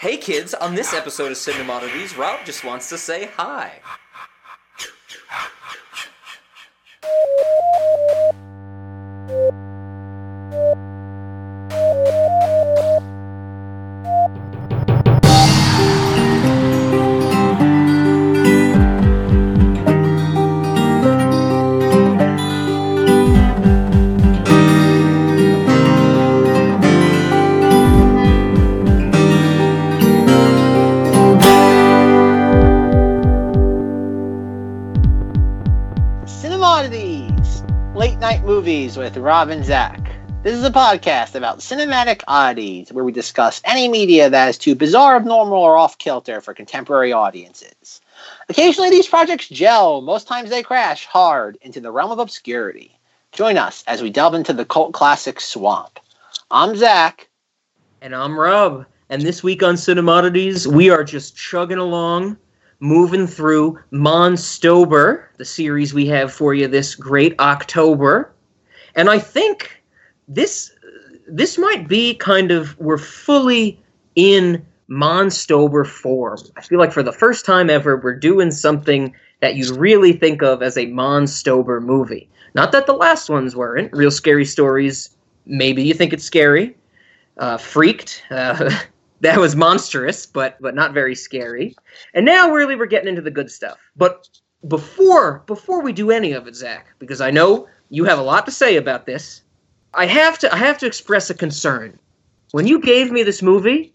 Hey kids, on this episode of Cinemodities, Rob just wants to say hi. With Rob and Zach. This is a podcast about cinematic oddities where we discuss any media that is too bizarre, abnormal, or off-kilter for contemporary audiences. Occasionally these projects gel, most times they crash hard into the realm of obscurity. Join us as we delve into the cult classic swamp. I'm Zach. And I'm Rob. And this week on Cinemodities, we are just chugging along, moving through Monstober, the series we have for you this great October. And I think this might be kind of, we're fully in Monstober form. I feel like for the first time ever, we're doing something that you'd really think of as a Monstober movie. Not that the last ones weren't. Real Scary Stories, maybe you think it's scary. Freaked, that was monstrous, but not very scary. And now really we're getting into the good stuff. But before we do any of it, Zach, because I know you have a lot to say about this. I have to express a concern. When you gave me this movie,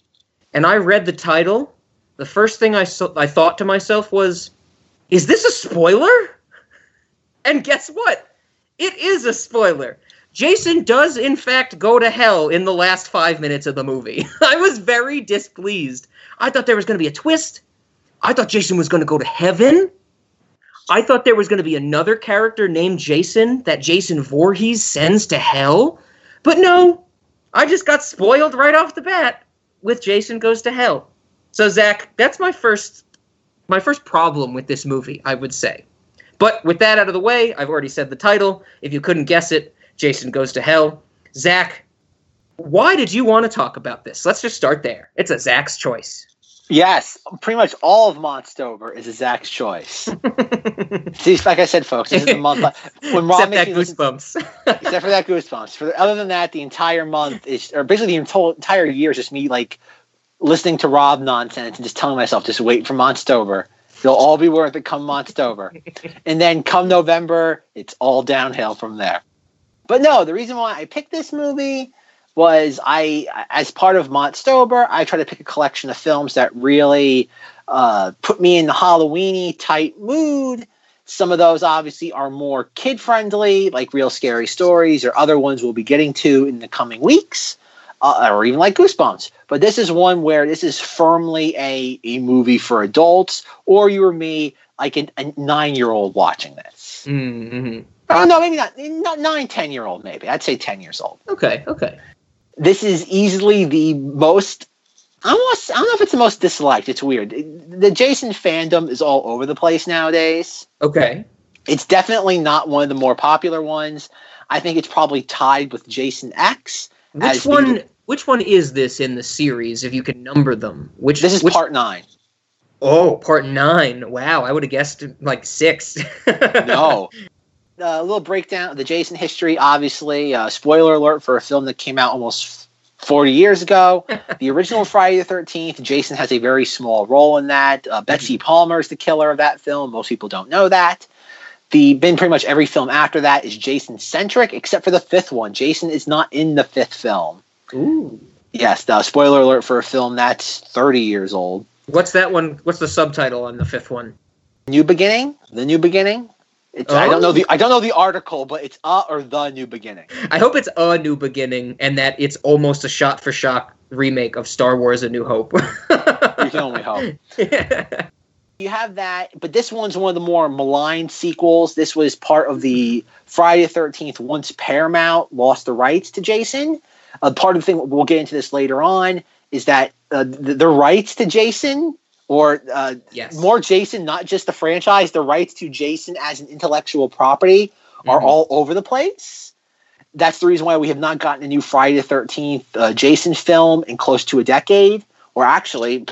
and I read the title, the first thing I thought to myself was, is this a spoiler? And guess what? It is a spoiler. Jason does, in fact, go to hell in the last 5 minutes of the movie. I was very displeased. I thought there was going to be a twist. I thought Jason was going to go to heaven. I thought there was going to be another character named Jason that Jason Voorhees sends to hell. But no, I just got spoiled right off the bat with Jason Goes to Hell. So, Zach, that's my first problem with this movie, I would say. But with that out of the way, I've already said the title. If you couldn't guess it, Jason Goes to Hell. Zach, why did you want to talk about this? Let's just start there. It's a Zach's choice. Yes, pretty much all of Monstober is a Zach's choice. See, like I said, folks, this is the month. When Rob except that Goosebumps. Except for that Goosebumps. Other than that, the entire month is, or basically the entire year is just me like listening to Rob nonsense and just telling myself, just wait for Monstober. They'll all be worth it come Monstober. And then come November, it's all downhill from there. But no, the reason why I picked this movie was I, as part of Monstober, I try to pick a collection of films that really put me in the Halloween-y type mood. Some of those obviously are more kid-friendly, like Real Scary Stories, or other ones we'll be getting to in the coming weeks, or even like Goosebumps. But this is one where this is firmly a movie for adults, or you or me, like a 9-year-old watching this. Mm-hmm. Oh, no, maybe not 9, 10-year-old, maybe. I'd say 10 years old. Okay. This is easily the most, I don't know if it's the most disliked. It's weird. The Jason fandom is all over the place nowadays. Okay. It's definitely not one of the more popular ones. I think it's probably tied with Jason X. Which one is this in the series, if you can number them? This is part 9. Oh, part 9. Wow, I would have guessed like 6. No. A little breakdown of the Jason history, obviously. Spoiler alert for a film that came out almost 40 years ago. The original Friday the 13th, Jason has a very small role in that. Betsy Palmer is the killer of that film. Most people don't know that. Pretty much every film after that is Jason-centric, except for the 5th one. Jason is not in the 5th film. Ooh. Yes, spoiler alert for a film that's 30 years old. What's that one? What's the subtitle on the 5th one? New Beginning? The New Beginning? I don't know the article, but it's or the New Beginning. I hope it's a New Beginning, and that it's almost a shot-for-shot remake of Star Wars: A New Hope. You can only hope. Yeah. You have that, but this one's one of the more maligned sequels. This was part of the Friday the 13th. Once Paramount lost the rights to Jason, part of the thing we'll get into this later on is that the rights to Jason. Or yes. More Jason, not just the franchise, the rights to Jason as an intellectual property are all over the place. That's the reason why we have not gotten a new Friday the 13th Jason film in close to a decade. or actually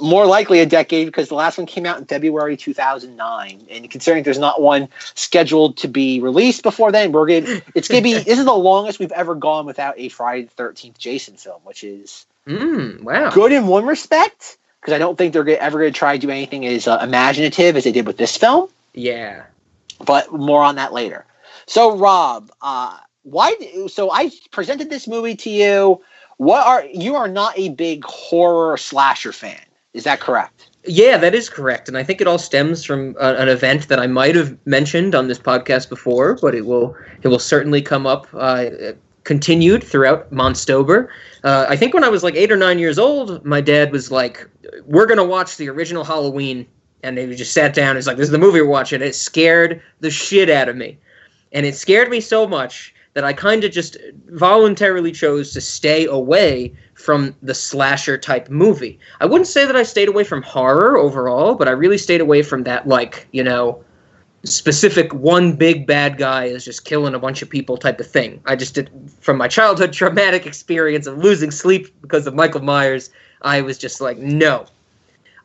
more likely a decade, because the last one came out in February 2009. And considering there's not one scheduled to be released before then, this is the longest we've ever gone without a Friday the 13th Jason film, which is good in one respect, because I don't think they're ever going to try to do anything as imaginative as they did with this film. Yeah. But more on that later. So, Rob, so I presented this movie to you. You are not a big horror slasher fan. Is that correct? Yeah, that is correct. And I think it all stems from an event that I might have mentioned on this podcast before, but it will certainly come up continued throughout Monstober. I think when I was like 8 or 9 years old, my dad was like, we're going to watch the original Halloween. And they just sat down and was like, this is the movie we're watching. It scared the shit out of me. And it scared me so much that I kind of just voluntarily chose to stay away from the slasher-type movie. I wouldn't say that I stayed away from horror overall, but I really stayed away from that, specific one big bad guy is just killing a bunch of people type of thing. I just did, from my childhood traumatic experience of losing sleep because of Michael Myers, I was just like, no.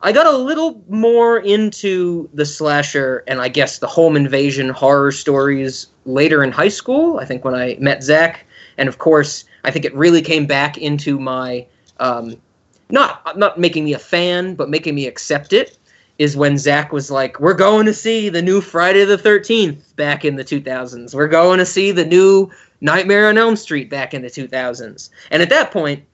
I got a little more into the slasher and I guess the home invasion horror stories later in high school, I think when I met Zach. And of course, I think it really came back into my, not making me a fan, but making me accept it, is when Zach was like, we're going to see the new Friday the 13th back in the 2000s. We're going to see the new Nightmare on Elm Street back in the 2000s. And at that point,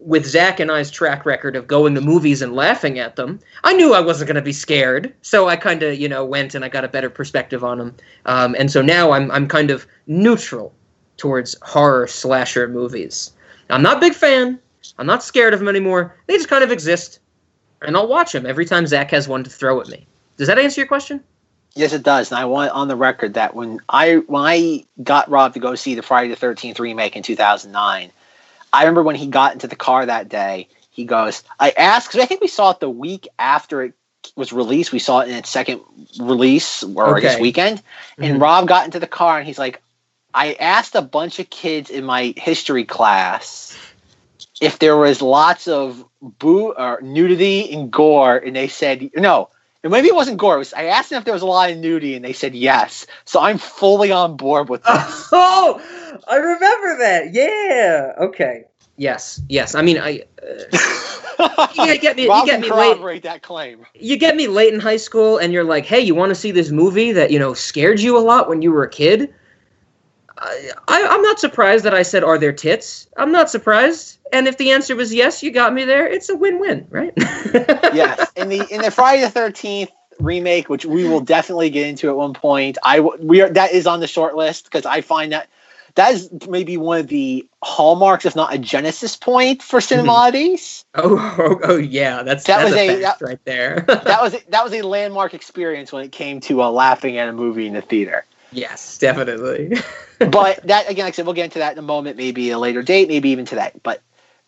with Zach and I's track record of going to movies and laughing at them, I knew I wasn't going to be scared. So I kind of, went and I got a better perspective on them. And so now I'm kind of neutral towards horror slasher movies. I'm not a big fan. I'm not scared of them anymore. They just kind of exist. And I'll watch them every time Zach has one to throw at me. Does that answer your question? Yes, it does. And I want on the record that when I got Rob to go see the Friday the 13th remake in 2009, I remember when he got into the car that day, he goes, I asked, because I think we saw it the week after it was released. We saw it in its second release, or okay, I guess weekend. Mm-hmm. And Rob got into the car and he's like, I asked a bunch of kids in my history class if there was lots of nudity and gore. And they said, no. And maybe it wasn't gore. I asked them if there was a lot of nudity, and they said yes. So I'm fully on board with this. Oh, I remember that. Yeah. Okay. Yes. I mean, you get me. Rob, you get me late. That claim. You get me late in high school, and you're like, "Hey, you want to see this movie that scared you a lot when you were a kid?" I'm not surprised that I said, "Are there tits?" I'm not surprised. And if the answer was yes, you got me there. It's a win-win, right? Yes. In the Friday the 13th remake, which we will definitely get into at one point, that is on the short list, because I find that is maybe one of the hallmarks, if not a genesis point, for Cinemodities. Oh, yeah, that's a fact right there. that was a landmark experience when it came to laughing at a movie in the theater. Yes, definitely. But that, again, like I said, we'll get into that in a moment. Maybe a later date, maybe even today, but.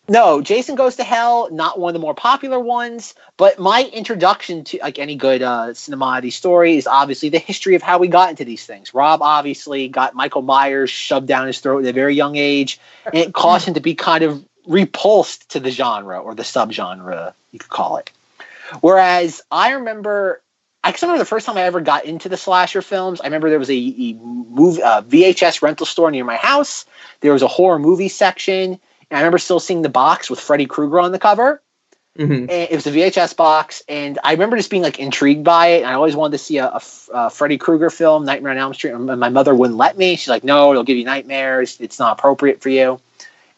No, Jason Goes to Hell, not one of the more popular ones, but my introduction to any good Cinemodities story is obviously the history of how we got into these things. Rob obviously got Michael Myers shoved down his throat at a very young age, and it caused him to be kind of repulsed to the genre, or the subgenre, you could call it. Whereas I remember the first time I ever got into the slasher films, I remember there was a VHS rental store near my house. There was a horror movie section. And I remember still seeing the box with Freddy Krueger on the cover. Mm-hmm. And it was a VHS box, and I remember just being intrigued by it. And I always wanted to see a Freddy Krueger film, Nightmare on Elm Street. And my mother wouldn't let me. She's like, "No, it'll give you nightmares. It's not appropriate for you."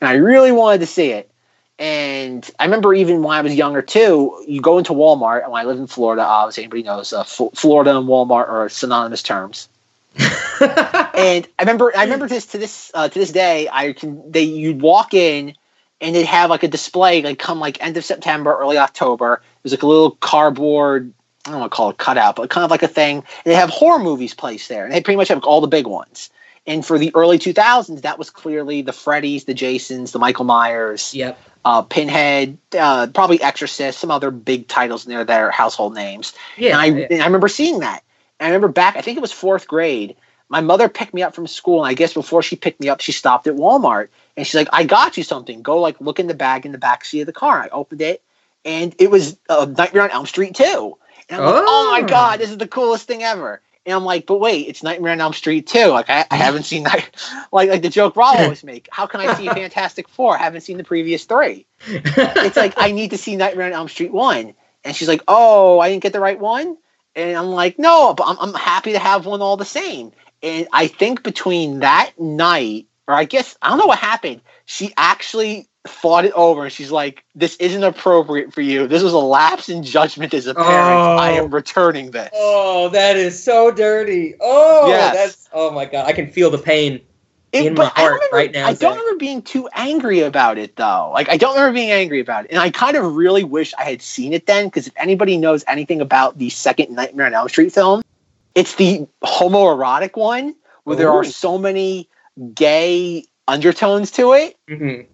And I really wanted to see it. And I remember even when I was younger too, you go into Walmart, and when I lived in Florida, obviously anybody knows Florida and Walmart are synonymous terms. And I remember this to this day. You'd walk in, and they'd have a display come end of September, early October. It was a little cardboard, I don't want to call it cutout, but kind of a thing. And they have horror movies placed there, and they pretty much have all the big ones. And for the early 2000s, that was clearly the Freddys, the Jasons, the Michael Myers, yep, Pinhead, probably Exorcist, some other big titles in there that are household names. Yeah, and I remember seeing that. I remember back, I think it was 4th grade, my mother picked me up from school, and I guess before she picked me up, she stopped at Walmart And she's like, I got you something. Go, like, look in the bag in the backseat of the car. I opened it, and it was Nightmare on Elm Street 2. And I'm like, oh, my God, this is the coolest thing ever. And I'm like, but wait, it's Nightmare on Elm Street 2. Like, I haven't seen that. Like the joke Rob always make. How can I see Fantastic Four? I haven't seen the previous three. It's like, I need to see Nightmare on Elm Street 1. And she's like, oh, I didn't get the right one? And I'm like, no, but I'm happy to have one all the same. And I think between that night, or I guess, I don't know what happened. She actually fought it over, and she's like, this isn't appropriate for you. This was a lapse in judgment as a parent. Oh. I am returning this. Oh, that is so dirty. Oh, yes. That's, oh my God. I can feel the pain in my heart right now. I don't remember being too angry about it, though. Like, I don't remember being angry about it. And I kind of really wish I had seen it then, because if anybody knows anything about the second Nightmare on Elm Street film, it's the homoerotic one where there are so many gay undertones to it. Mm-hmm.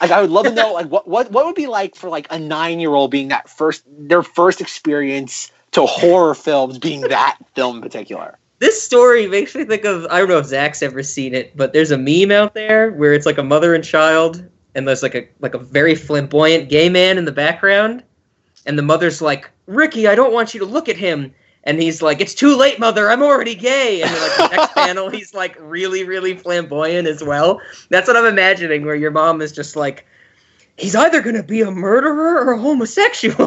Like, I would love to know, like, what would be like for, like, a 9-year-old being that their first experience to horror films being that film in particular. This story makes me think of, I don't know if Zach's ever seen it, but there's a meme out there where it's like a mother and child, and there's like a very flamboyant gay man in the background, and the mother's like, Ricky, I don't want you to look at him. And he's like, it's too late, mother, I'm already gay. And then, like, the next panel, he's, like, really, really flamboyant as well. That's what I'm imagining, where your mom is just like, he's either going to be a murderer or a homosexual.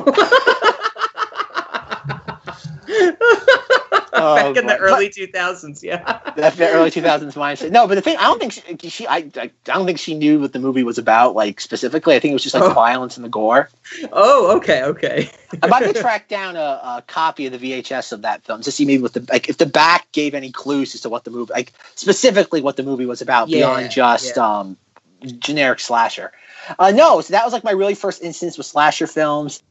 Back in the early 2000s, yeah. That's the early 2000s mindset. No, but the thing, I don't think she knew what the movie was about, like, specifically. I think it was just, like, the violence and the gore. Oh, okay. I'm about to track down a copy of the VHS of that film to see maybe what the, like, if the back gave any clues as to what the movie, like, specifically what the movie was about, beyond just generic slasher. No, so that was, like, my really first instance with slasher films.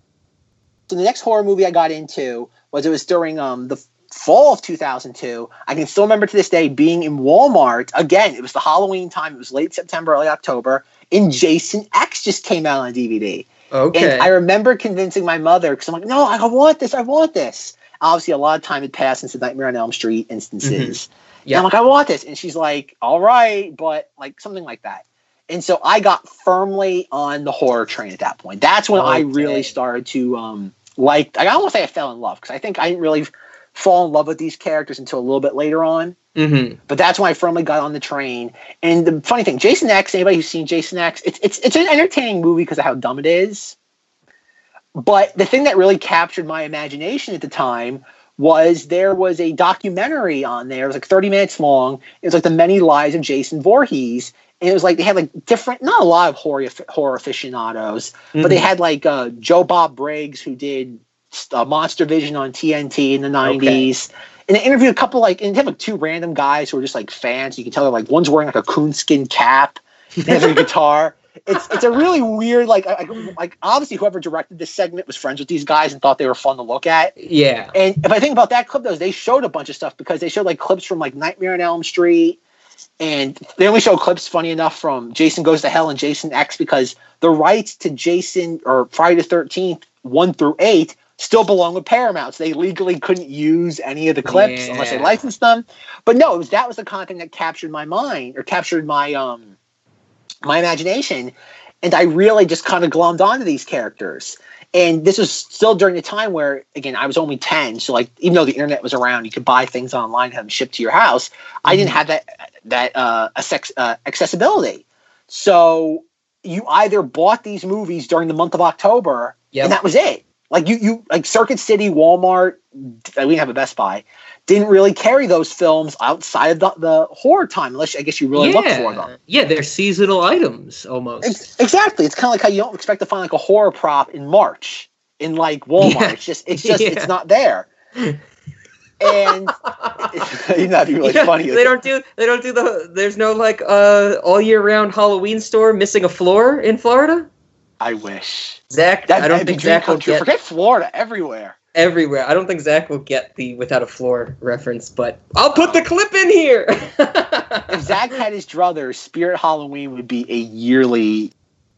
So the next horror movie I got into was during the fall of 2002. I can still remember to this day being in Walmart. Again, it was the Halloween time. It was late September, early October. And Jason X just came out on DVD. Okay. And I remember convincing my mother, because I'm like, no, I want this. Obviously, a lot of time had passed since the Nightmare on Elm Street instances. Mm-hmm. Yeah. And I'm like, I want this. And she's like, all right, but like something like that. And so I got firmly on the horror train at that point. That's when I really started to like. I don't want to say I fell in love, because I think I didn't really fall in love with these characters until a little bit later on. Mm-hmm. But that's when I firmly got on the train. And the funny thing, Jason X. Anybody who's seen Jason X, it's an entertaining movie because of how dumb it is. But the thing that really captured my imagination at the time was there was a documentary on there. It was like 30 minutes long. It was like The Many Lives of Jason Voorhees. And it was like they had like different, not a lot of horror aficionados, mm-hmm. but they had like Joe Bob Briggs, who did Monster Vision on TNT in the 90s. Okay. And they interviewed a couple and they had like two random guys who were just like fans. You can tell they're like, one's wearing like a coonskin cap. They have a guitar. It's a really weird, like obviously whoever directed this segment was friends with these guys and thought they were fun to look at. Yeah. And if I think about that clip, though, they showed a bunch of stuff, because they showed like clips from like Nightmare on Elm Street. And they only show clips, funny enough, from Jason Goes to Hell and Jason X, because the rights to Jason or Friday the 13th 1-8 still belong with Paramount. So they legally couldn't use any of the clips unless they licensed them. But no, that was the content that captured my mind, or captured my imagination. And I really just kind of glommed onto these characters. And this was still during the time where, again, I was only 10. So, like, even though the internet was around, you could buy things online and have them shipped to your house. Mm-hmm. I didn't have that accessibility. So you either bought these movies during the month of October, and that was it. Like, you like Circuit City, Walmart, we didn't have a Best Buy, didn't really carry those films outside of the horror time, unless I guess you really look for them. Yeah, they're seasonal items, almost. Exactly. It's kind of like how you don't expect to find like a horror prop in March in like Walmart. Yeah. It's just it's not there. And that'd be really funny. They don't do there's no like all year round Halloween store missing a floor in Florida. I wish. Zach, I don't think Zach will get. Forget Florida, everywhere. I don't think Zach will get the Without a Floor reference, but I'll put the clip in here. If Zach had his druthers, Spirit Halloween would be a yearly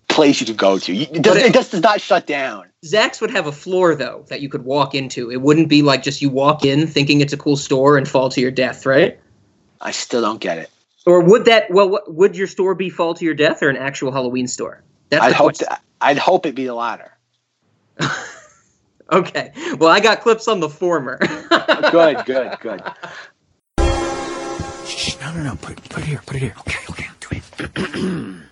place you could go to. It just does not shut down. Zach's would have a floor, though, that you could walk into. It wouldn't be like just you walk in thinking it's a cool store and fall to your death, right? I still don't get it. Or would that? Well, would your store be Fall to Your Death or an actual Halloween store? I'd hope it'd be the latter. Okay. Well, I got clips on the former. Good. No. Put it here. Okay, do it.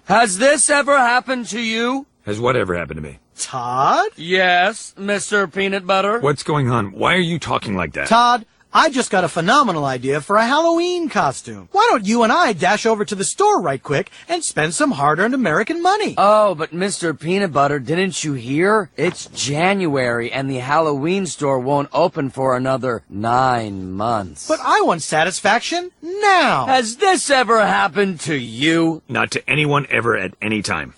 Has this ever happened to you? Has what ever happened to me? Todd? Yes, Mr. Peanut Butter. What's going on? Why are you talking like that? Todd, I just got a phenomenal idea for a Halloween costume. Why don't you and I dash over to the store right quick and spend some hard-earned American money? Oh, but Mr. Peanut Butter, didn't you hear? It's January, and the Halloween store won't open for another 9 months. But I want satisfaction now. Has this ever happened to you? Not to anyone ever at any time.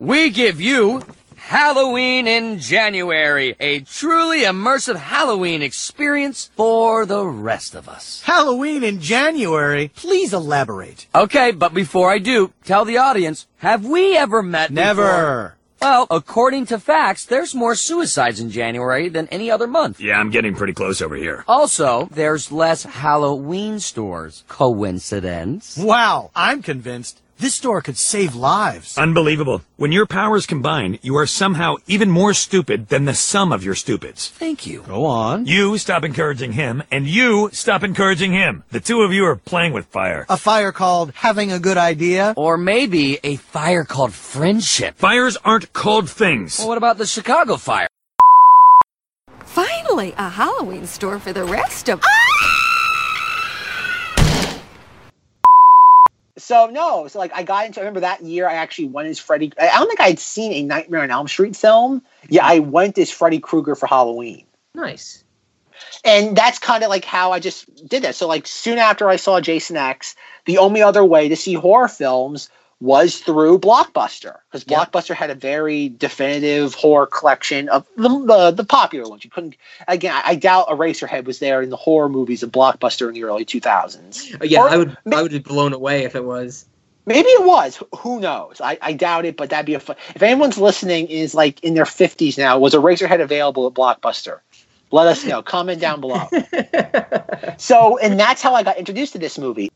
We give you... Halloween in January, a truly immersive Halloween experience for the rest of us. Halloween in January? Please elaborate. Okay, but before I do, tell the audience, have we ever met Never. Before? Well, according to facts, there's more suicides in January than any other month. Yeah, I'm getting pretty close over here. Also, there's less Halloween stores. Coincidence? Wow, I'm convinced. This store could save lives. Unbelievable. When your powers combine, you are somehow even more stupid than the sum of your stupids. Thank you. Go on. You stop encouraging him, and you stop encouraging him. The two of you are playing with fire. A fire called having a good idea? Or maybe a fire called friendship. Fires aren't called things. Well, what about the Chicago fire? Finally, a Halloween store for the rest of... So I got into, I remember that year I actually went as Freddy. I don't think I'd seen a Nightmare on Elm Street film. Yeah, I went as Freddy Krueger for Halloween. Nice. And that's kind of like how I just did that. So like soon after I saw Jason X, the only other way to see horror films was through Blockbuster. Because Blockbuster had a very definitive horror collection of the popular ones. You couldn't, again, I doubt Eraserhead was there in the horror movies of Blockbuster in the early 2000s. Yeah, I would be blown away if it was. Maybe it was. Who knows? I doubt it, but that'd be a fun. If anyone's listening is like in their 50s now, was Eraserhead available at Blockbuster? Let us know. Comment down below. So, and that's how I got introduced to this movie.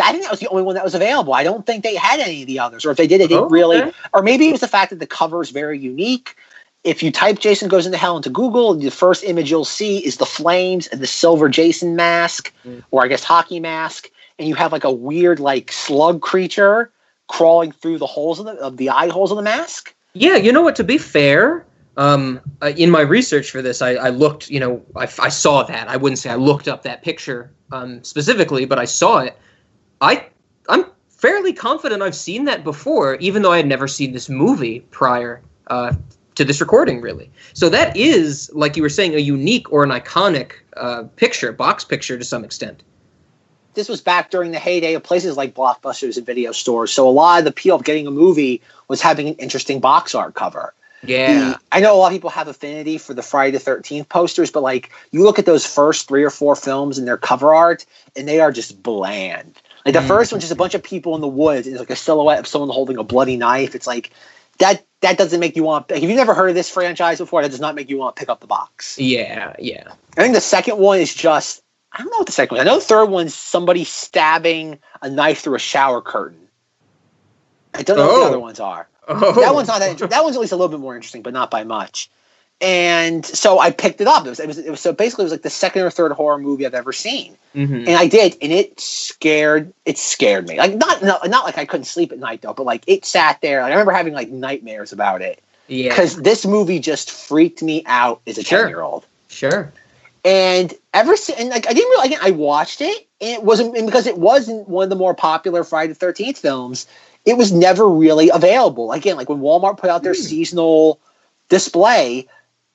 I think that was the only one that was available. I don't think they had any of the others, or if they did, it didn't really. Or maybe it was the fact that the cover is very unique. If you type Jason Goes into Hell into Google, the first image you'll see is the flames and the silver Jason mask, or I guess hockey mask, and you have like a weird like slug creature crawling through the holes of the eye holes of the mask. Yeah, you know what? To be fair, in my research for this, I looked. You know, I saw that. I wouldn't say I looked up that picture specifically, but I saw it. I'm fairly confident I've seen that before, even though I had never seen this movie prior to this recording, really. So that is, like you were saying, a unique or an iconic box picture to some extent. This was back during the heyday of places like Blockbusters and video stores, so a lot of the appeal of getting a movie was having an interesting box art cover. Yeah. I know a lot of people have affinity for the Friday the 13th posters, but like you look at those first 3 or 4 films and their cover art, and they are just bland. Like the first one's just a bunch of people in the woods. It's like a silhouette of someone holding a bloody knife. It's like that doesn't make you want. Like if you've never heard of this franchise before, that does not make you want to pick up the box. Yeah. I think the second one is just I don't know what the second one. I know the third one's somebody stabbing a knife through a shower curtain. I don't know what the other ones are. Oh. That one's not that. That one's at least a little bit more interesting, but not by much. And so I picked it up. It was so basically it was like the second or third horror movie I've ever seen, and I did, and it scared me. Like not like I couldn't sleep at night though, but like it sat there. Like I remember having like nightmares about it. Yeah, because this movie just freaked me out as a 10-year-old. Sure. And ever since, and like I didn't realize I watched it, and because it wasn't one of the more popular Friday the 13th films, it was never really available. Again, like when Walmart put out their seasonal display.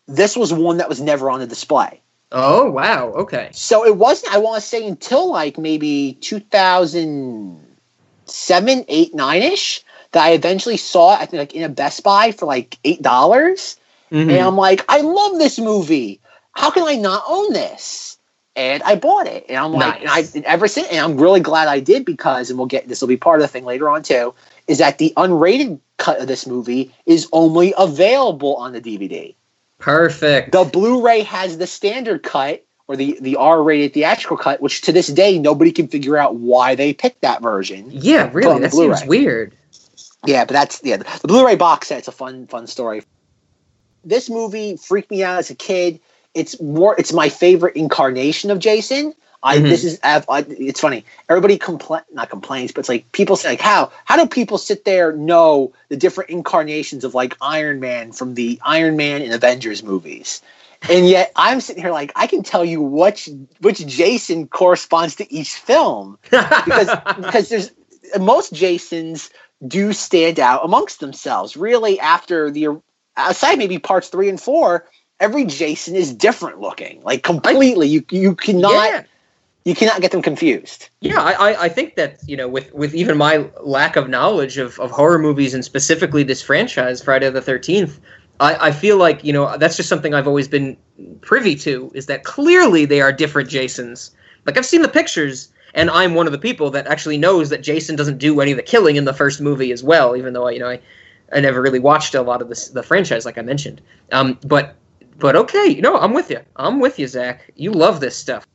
This was one that was never on the display. Oh, wow. Okay. So it wasn't, I want to say, until like maybe 2007, 8, 9-ish that I eventually saw it, I think, like in a Best Buy for like $8. And I'm like, I love this movie. How can I not own this? And I bought it. And I'm like, nice. And ever since, and I'm really glad I did because, and we'll get, this will be part of the thing later on too, is that the unrated cut of this movie is only available on the DVD. Perfect. The Blu-ray has the standard cut, or the R-rated theatrical cut, which to this day, nobody can figure out why they picked that version. Yeah, really, that seems weird. Yeah, but that's, yeah, the Blu-ray box set's a fun story. This movie freaked me out as a kid. It's my favorite incarnation of Jason. It's funny. Everybody not complains, but it's like people say, like, how do people sit there and know the different incarnations of like Iron Man from the Iron Man and Avengers movies? And yet I'm sitting here like, I can tell you which Jason corresponds to each film because there's most Jasons do stand out amongst themselves. Really, after aside maybe parts 3 and 4, every Jason is different looking, like completely. You cannot get them confused. Yeah, I think that, you know, with even my lack of knowledge of horror movies and specifically this franchise, Friday the 13th, I feel like, you know, that's just something I've always been privy to, is that clearly they are different Jasons. Like, I've seen the pictures, and I'm one of the people that actually knows that Jason doesn't do any of the killing in the first movie as well, even though, I never really watched a lot of the franchise, like I mentioned. But okay, no, I'm with you. I'm with you, Zach. You love this stuff.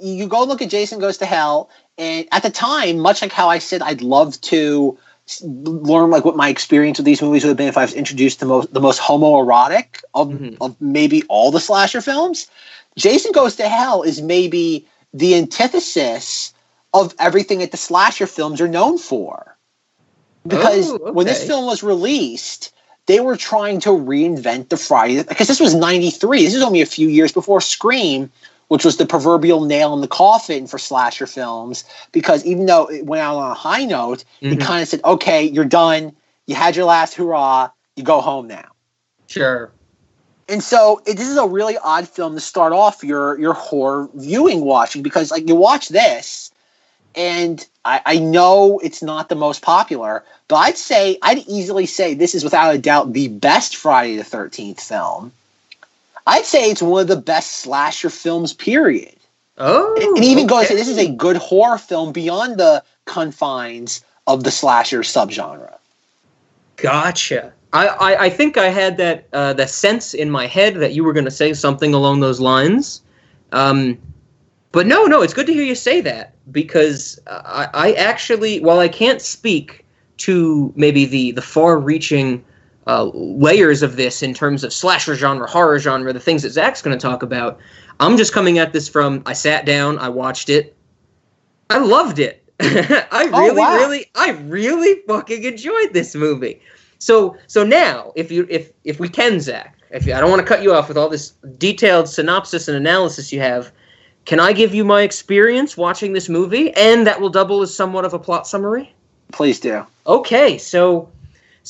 You go look at Jason Goes to Hell, and at the time, much like how I said I'd love to learn like what my experience with these movies would have been if I was introduced to the most homoerotic of maybe all the slasher films, Jason Goes to Hell is maybe the antithesis of everything that the slasher films are known for. Because when this film was released, they were trying to reinvent the Friday, because this was 93. This is only a few years before Scream, which was the proverbial nail in the coffin for slasher films, because even though it went out on a high note, it kind of said, okay, you're done. You had your last hurrah. You go home now. Sure. And so this is a really odd film to start off your horror viewing watching, because like you watch this, and I know it's not the most popular, but I'd easily say this is without a doubt the best Friday the 13th film. I'd say it's one of the best slasher films, period. Oh, and even going to say this is a good horror film beyond the confines of the slasher subgenre. Gotcha. I think I had that the sense in my head that you were going to say something along those lines. But no, it's good to hear you say that, because I actually, while I can't speak to maybe the far-reaching layers of this in terms of slasher genre, horror genre, the things that Zach's going to talk about, I'm just coming at this from, I sat down, I watched it, I loved it. I really fucking enjoyed this movie. So now, if we can, Zach, I don't want to cut you off with all this detailed synopsis and analysis you have, can I give you my experience watching this movie, and that will double as somewhat of a plot summary? Please do. Okay, So,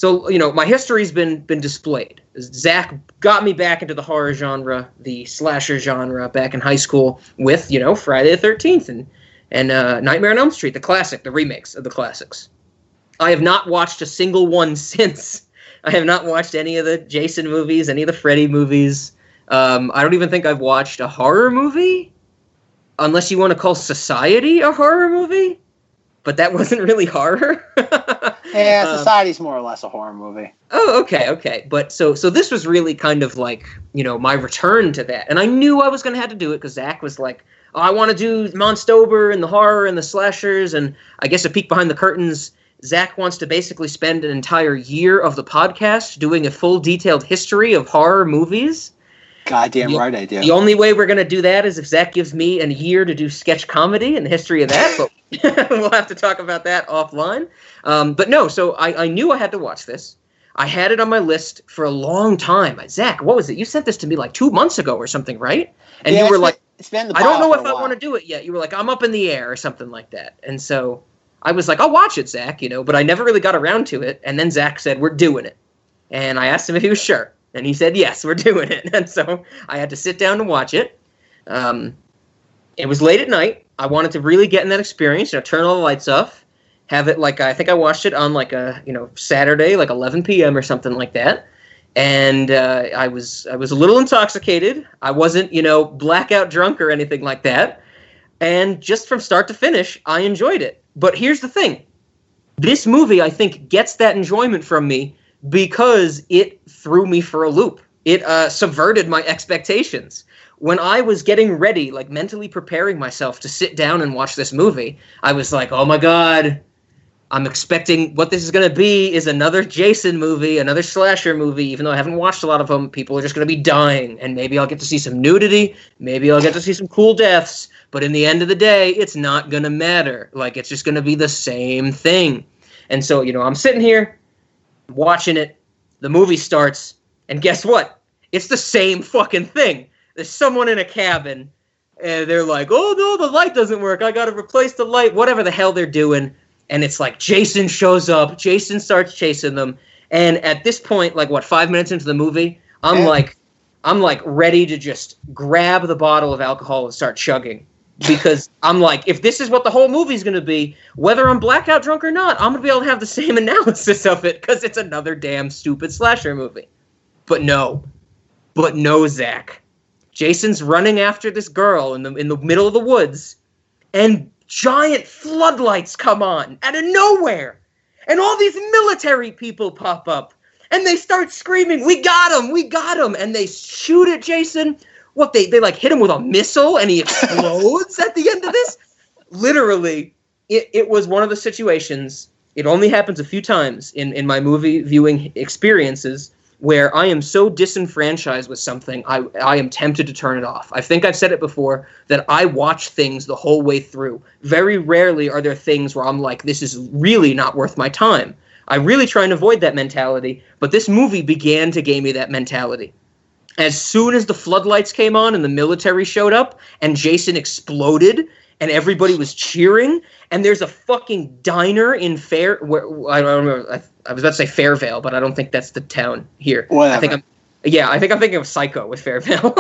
you know, my history's been displayed. Zach got me back into the horror genre, the slasher genre, back in high school with, you know, Friday the 13th and Nightmare on Elm Street, the classic, the remakes of the classics. I have not watched a single one since. I have not watched any of the Jason movies, any of the Freddy movies. I don't even think I've watched a horror movie, unless you want to call Society a horror movie. But that wasn't really horror. Yeah, Society's more or less a horror movie. Oh, okay. But so this was really kind of like, you know, my return to that. And I knew I was going to have to do it, because Zach was like, oh, I want to do Monstober and the horror and the slashers. And I guess a peek behind the curtains, Zach wants to basically spend an entire year of the podcast doing a full detailed history of horror movies. Goddamn right I do. The only way we're going to do that is if Zach gives me a year to do sketch comedy and the history of that, but we'll have to talk about that offline. But no, so I knew I had to watch this. I had it on my list for a long time. Zach, what was it? You sent this to me like 2 months ago or something, right? And yeah, you were like, I don't know if I want to do it yet. You were like, I'm up in the air or something like that. And so I was like, I'll watch it, Zach, you know, but I never really got around to it. And then Zach said, we're doing it. And I asked him if he was sure. And he said, yes, we're doing it. And so I had to sit down to watch it. It was late at night. I wanted to really get in that experience, you know, turn all the lights off, have it like, I think I watched it on like a, you know, Saturday, like 11 p.m. or something like that. And I was a little intoxicated. I wasn't, you know, blackout drunk or anything like that. And just from start to finish, I enjoyed it. But here's the thing. This movie, I think, gets that enjoyment from me, because it threw me for a loop. It subverted my expectations. when I was getting ready, like mentally preparing myself to sit down and watch this movie, I was like, oh my God, I'm expecting what this is going to be is another Jason movie, another slasher movie, even though I haven't watched a lot of them. People are just going to be dying, and maybe I'll get to see some nudity. Maybe I'll get to see some cool deaths. But in the end of the day, it's not going to matter. Like, it's just going to be the same thing. And so, you know, I'm sitting here watching it. The movie starts, and guess what? It's the same fucking thing. There's someone in a cabin, and they're like, oh, no, the light doesn't work. I got to replace the light, whatever the hell they're doing. And it's like Jason shows up. Jason starts chasing them. And at this point, like, what, 5 minutes into the movie, I'm ready to just grab the bottle of alcohol and start chugging. Because I'm like, if this is what the whole movie's going to be, whether I'm blackout drunk or not, I'm going to be able to have the same analysis of it because it's another damn stupid slasher movie. But no, Zach. Jason's running after this girl in the middle of the woods, and giant floodlights come on out of nowhere, and all these military people pop up, and they start screaming, we got him, and they shoot at Jason. What, they like hit him with a missile, and he explodes at the end of this? Literally, it was one of the situations, it only happens a few times in my movie viewing experiences, where I am so disenfranchised with something, I am tempted to turn it off. I think I've said it before, that I watch things the whole way through. Very rarely are there things where I'm like, this is really not worth my time. I really try and avoid that mentality, but this movie began to give me that mentality. As soon as the floodlights came on and the military showed up and Jason exploded and everybody was cheering, and there's a fucking diner in Fair... I don't remember. I was about to say Fairvale, but I don't think that's the town here. Whatever. I think I'm thinking of Psycho with Fairvale.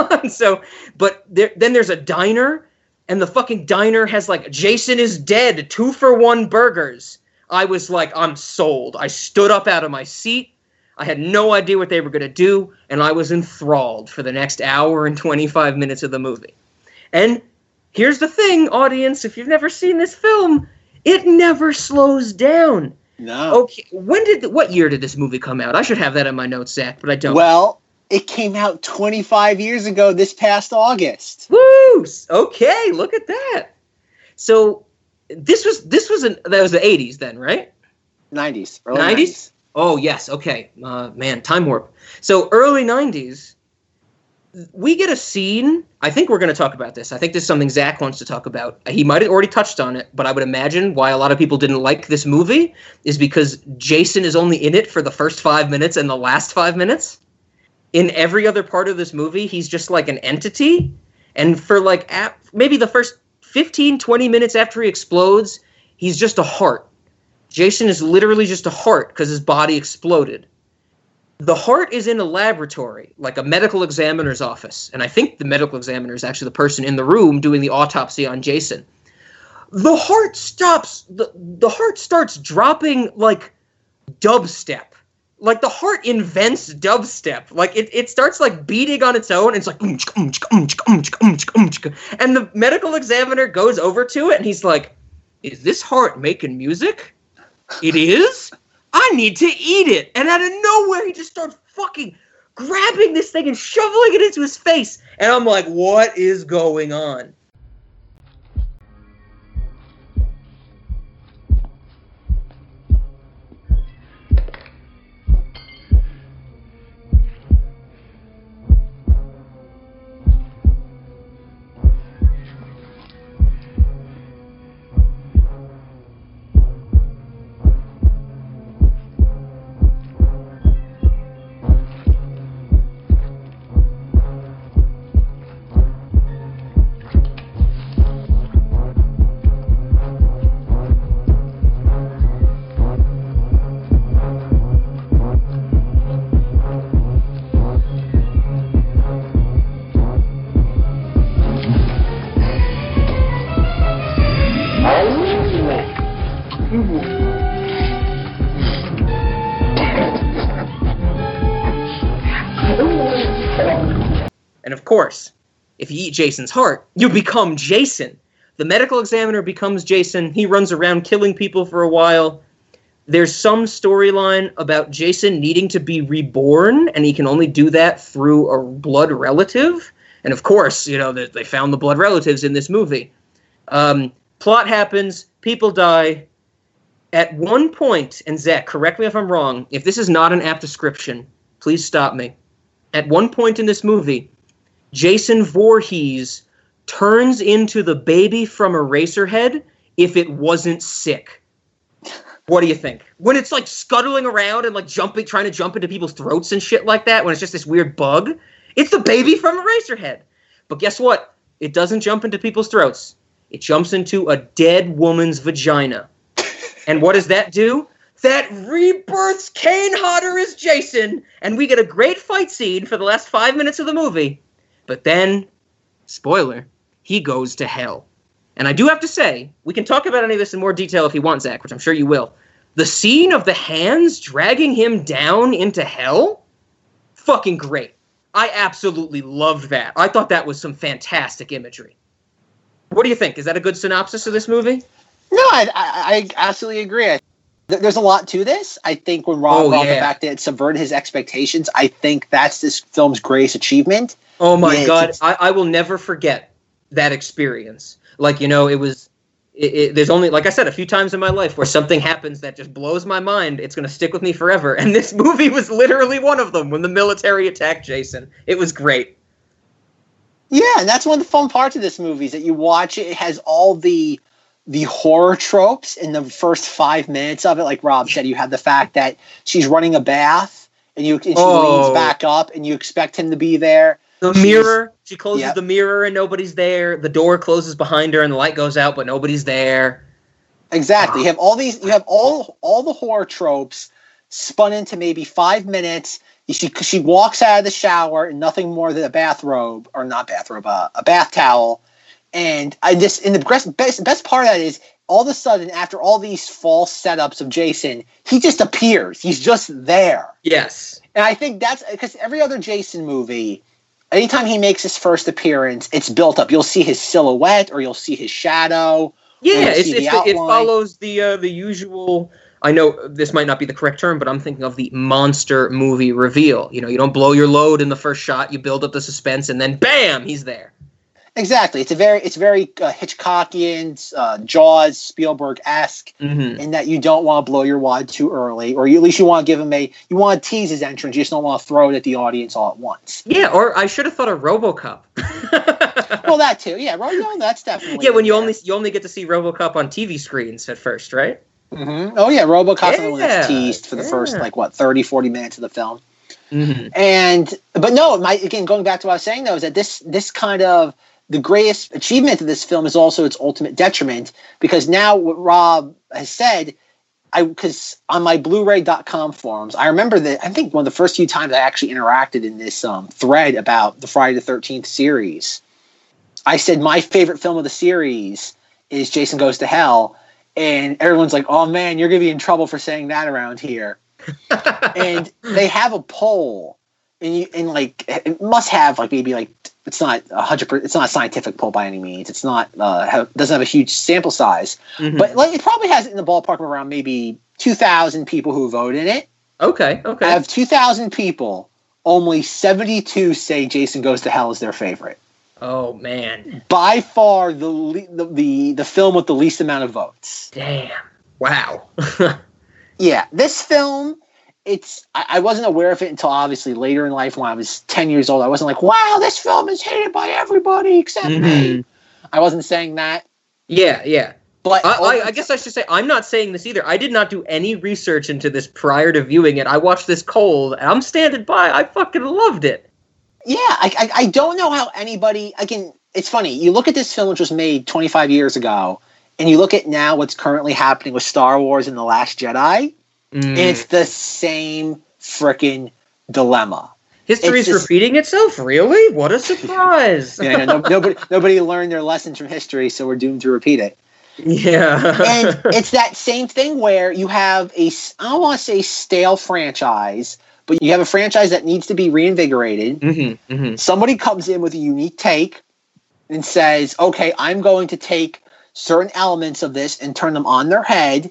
Then there's a diner, and the fucking diner has like, Jason is dead, 2-for-1 burgers. I was like, I'm sold. I stood up out of my seat. I had no idea what they were going to do, and I was enthralled for the next hour and 25 minutes of the movie. And here's the thing, audience, if you've never seen this film, it never slows down. No. Okay. What year did this movie come out? I should have that in my notes, Zach, but I don't. Well, it came out 25 years ago this past August. Woo! Okay, look at that. So that was the 80s then, right? 90s. Early 90s? Oh, yes. Okay. Man, time warp. So early 90s, we get a scene. I think we're going to talk about this. I think this is something Zach wants to talk about. He might have already touched on it, but I would imagine why a lot of people didn't like this movie is because Jason is only in it for the first 5 minutes and the last 5 minutes. In every other part of this movie, he's just like an entity. And for like maybe the first 15, 20 minutes after he explodes, he's just a heart. Jason is literally just a heart because his body exploded. The heart is in a laboratory, like a medical examiner's office. And I think the medical examiner is actually the person in the room doing the autopsy on Jason. The heart stops. The heart starts dropping like dubstep. Like the heart invents dubstep. Like it starts like beating on its own. And it's like, and the medical examiner goes over to it and he's like, is this heart making music? It is? I need to eat it. And out of nowhere, he just starts fucking grabbing this thing and shoveling it into his face. And I'm like, what is going on? Of course, if you eat Jason's heart, you become Jason. The medical examiner becomes Jason. He runs around killing people for a while. There's some storyline about Jason needing to be reborn, and he can only do that through a blood relative. And of course, you know, they found the blood relatives in this movie. Plot happens. People die. At one point, and Zach, correct me if I'm wrong, if this is not an apt description, please stop me. At one point in this movie, Jason Voorhees turns into the baby from Eraserhead if it wasn't sick. What do you think? When it's like scuttling around and like jumping, trying to jump into people's throats and shit like that, when it's just this weird bug, it's the baby from Eraserhead. But guess what? It doesn't jump into people's throats. It jumps into a dead woman's vagina. And what does that do? That rebirths Kane Hodder as Jason, and we get a great fight scene for the last 5 minutes of the movie. But then, spoiler, he goes to hell. And I do have to say, we can talk about any of this in more detail if you want, Zach, which I'm sure you will. The scene of the hands dragging him down into hell? Fucking great. I absolutely loved that. I thought that was some fantastic imagery. What do you think? Is that a good synopsis of this movie? No, I absolutely agree. There's a lot to this. I think when Rob brought the fact that it subverted his expectations, I think that's this film's greatest achievement. Oh my God. I will never forget that experience. Like, you know, there's only, like I said, a few times in my life where something happens that just blows my mind. It's going to stick with me forever. And this movie was literally one of them when the military attacked Jason. It was great. Yeah, and that's one of the fun parts of this movie is that you watch it. It has all the horror tropes in the first 5 minutes of it. Like Rob said, you have the fact that she's running a bath and she leans back up and you expect him to be there. The mirror, she closes the mirror and nobody's there. The door closes behind her and the light goes out, but nobody's there. Exactly. You have all these, you have all the horror tropes spun into maybe 5 minutes. She walks out of the shower in nothing more than a bathrobe, or not bathrobe, a bath towel. And I just, and the best part of that is, all of a sudden, after all these false setups of Jason, he just appears. He's just there. Yes. And I think that's, because every other Jason movie, anytime he makes his first appearance, it's built up. You'll see his silhouette, or you'll see his shadow. Yeah, it follows the usual. I know this might not be the correct term, but I'm thinking of the monster movie reveal. You know, you don't blow your load in the first shot. You build up the suspense, and then bam, he's there. Exactly. It's very Hitchcockian, Jaws, Spielberg-esque, in that you don't want to blow your wad too early, or at least you want to give him you want to tease his entrance. You just don't want to throw it at the audience all at once. Yeah, or I should have thought of RoboCop. Well, that too. Yeah, no, that's definitely. Yeah, when you only get to see RoboCop on TV screens at first, right? Mm-hmm. Oh yeah, RoboCop's the one that's teased for the first 30-40 minutes of the film. Mm-hmm. But going back to what I was saying though, is that this kind of the greatest achievement of this film is also its ultimate detriment, because now what Rob has said, because on my Blu-ray.com forums, I remember that I think one of the first few times I actually interacted in this thread about the Friday the 13th series, I said my favorite film of the series is Jason Goes to Hell, and everyone's like, oh man, you're going to be in trouble for saying that around here. And they have a poll, and it must have maybe it's not 100%. It's not a scientific poll by any means. It's not doesn't have a huge sample size, but it probably has it in the ballpark of around maybe 2,000 people who vote in it. Okay. Out of 2,000 people, only 72 say Jason Goes to Hell is their favorite. Oh man! By far the film with the least amount of votes. Damn! Wow. Yeah, this film. I wasn't aware of it until obviously later in life when I was 10 years old. I wasn't like, wow, this film is hated by everybody except me. I wasn't saying that. Yeah. But I guess I should say I'm not saying this either. I did not do any research into this prior to viewing it. I watched this cold, and I'm standing by. I fucking loved it. Yeah, I don't know how anybody – again, it's funny. You look at this film, which was made 25 years ago, and you look at now what's currently happening with Star Wars and The Last Jedi – It's the same freaking dilemma. History's repeating itself? Really? What a surprise. Yeah, nobody learned their lessons from history, so we're doomed to repeat it. Yeah. And it's that same thing where you have I don't want to say stale franchise, but you have a franchise that needs to be reinvigorated. Somebody comes in with a unique take and says, okay, I'm going to take certain elements of this and turn them on their head,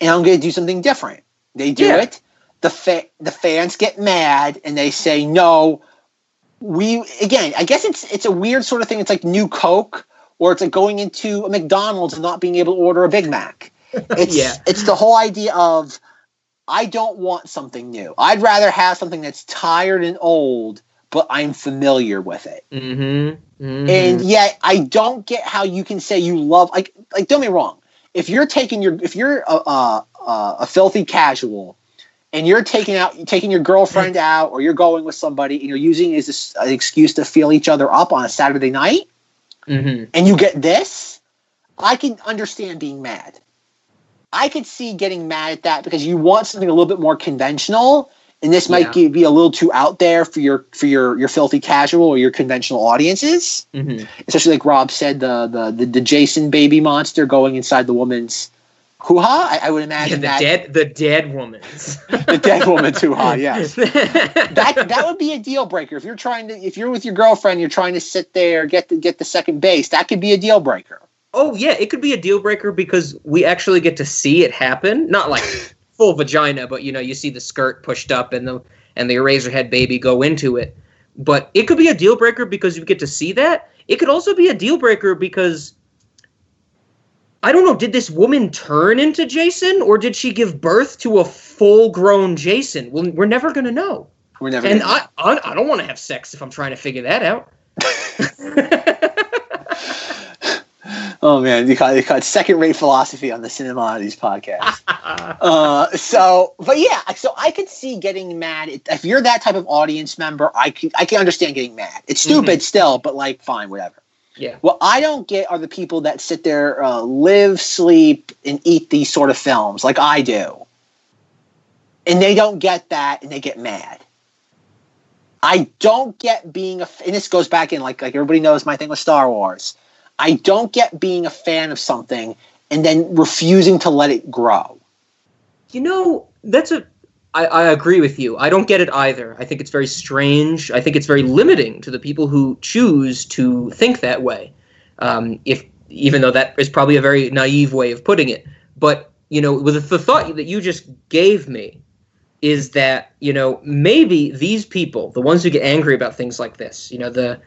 and I'm going to do something different. They do it. The fans get mad and they say, no, we again, I guess it's a weird sort of thing. It's like New Coke, or it's like going into a McDonald's and not being able to order a Big Mac. It's it's the whole idea of I don't want something new. I'd rather have something that's tired and old, but I'm familiar with it. Mm-hmm. Mm-hmm. And yet I don't get how you can say you love, like don't get me wrong. If you're taking your, if you're a filthy casual and you're taking your girlfriend out, or you're going with somebody and you're using it as an excuse to feel each other up on a Saturday night, mm-hmm. and you get this, I can understand being mad. I could see getting mad at that because you want something a little bit more conventional, and this might be a little too out there for your filthy casual or your conventional audiences. Mm-hmm. Especially like Rob said, the Jason baby monster going inside the woman's hoo-ha. I would imagine that the dead woman's the dead woman's hoo-ha. Yes, that would be a deal breaker if you're trying to with your girlfriend, you're trying to sit there get the second base. That could be a deal breaker. Oh, yeah, it could be a deal breaker because we actually get to see it happen. Not like full vagina, but, you know, you see the skirt pushed up and the Eraserhead baby go into it. But it could be a deal breaker because you get to see that. It could also be a deal breaker because, I don't know, did this woman turn into Jason or did she give birth to a full-grown Jason? Well, we're never going to know. We're never. And I don't want to have sex if I'm trying to figure that out. Oh, man, you caught second-rate philosophy on the Cinemodities podcast. So I could see getting mad. If you're that type of audience member, I can understand getting mad. It's stupid still, but, like, fine, whatever. Yeah. What I don't get are the people that sit there, live, sleep, and eat these sort of films like I do. And they don't get that, and they get mad. I don't get being and this goes back in, like everybody knows my thing with Star Wars. I don't get being a fan of something and then refusing to let it grow. You know, I agree with you. I don't get it either. I think it's very strange. I think it's very limiting to the people who choose to think that way. Even though that is probably a very naive way of putting it. But, you know, with the thought that you just gave me is that, you know, maybe these people, the ones who get angry about things like this, you know, the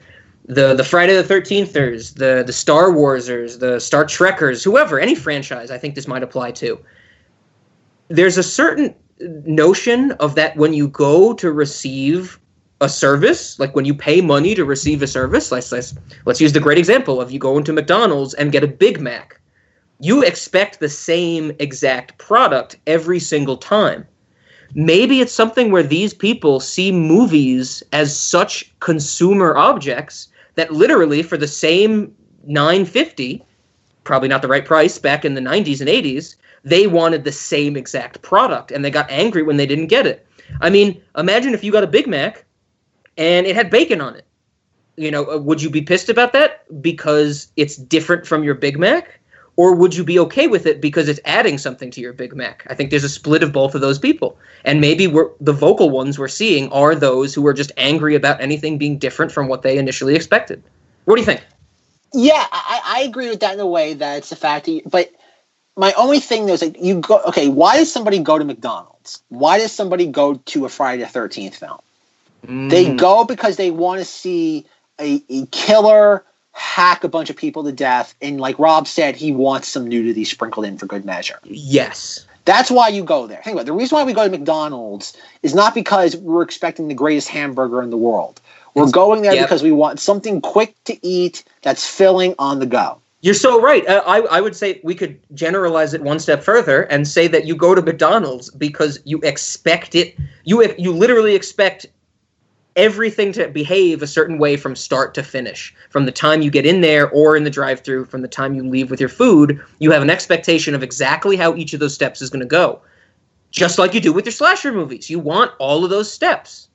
Friday the 13thers, the Star Warsers, the Star Trekkers, whoever, any franchise I think this might apply to. There's a certain notion of that when you go to receive a service, like when you pay money to receive a service, let's use the great example of you go into McDonald's and get a Big Mac. You expect the same exact product every single time. Maybe it's something where these people see movies as such consumer objects that literally for the same $9.50, probably not the right price back in the 90s and 80s, they wanted the same exact product, and they got angry when they didn't get it. I mean, imagine if you got a Big Mac and it had bacon on it. You know, would you be pissed about that because it's different from your Big Mac? Or would you be okay with it because it's adding something to your Big Mac? I think there's a split of both of those people. And maybe the vocal ones we're seeing are those who are just angry about anything being different from what they initially expected. What do you think? Yeah, I agree with that in a way that it's the fact that but my only thing though is like you go, okay, why does somebody go to McDonald's? Why does somebody go to a Friday the 13th film? Mm. They go because they want to see a killer hack a bunch of people to death, and like Rob said, he wants some nudity sprinkled in for good measure. Yes. That's why you go there. Think about it. The reason why we go to McDonald's is not because we're expecting the greatest hamburger in the world. We're going there because we want something quick to eat that's filling on the go. You're so right. I would say we could generalize it one step further and say that you go to McDonald's because you expect it. You literally expect everything to behave a certain way from start to finish. From the time you get in there or in the drive-thru, from the time you leave with your food, you have an expectation of exactly how each of those steps is going to go. Just like you do with your slasher movies. You want all of those steps.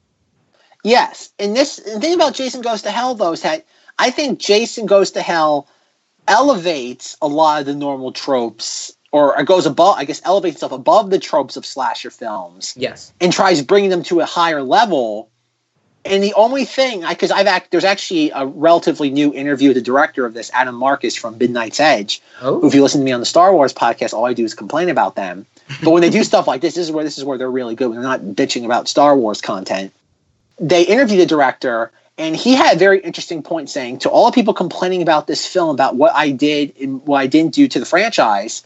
Yes. And the thing about Jason Goes to Hell, though, is that I think Jason Goes to Hell elevates a lot of the normal tropes, or goes above, I guess, elevates itself above the tropes of slasher films. Yes. And tries bringing them to a higher level. And the only thing, because there's actually a relatively new interview with the director of this, Adam Marcus from Midnight's Edge. Oh. Who, if you listen to me on the Star Wars podcast, all I do is complain about them. But when they do stuff like this, this is where they're really good. When they're not bitching about Star Wars content. They interview the director, And he had a very interesting point saying, to all the people complaining about this film, about what I did and what I didn't do to the franchise,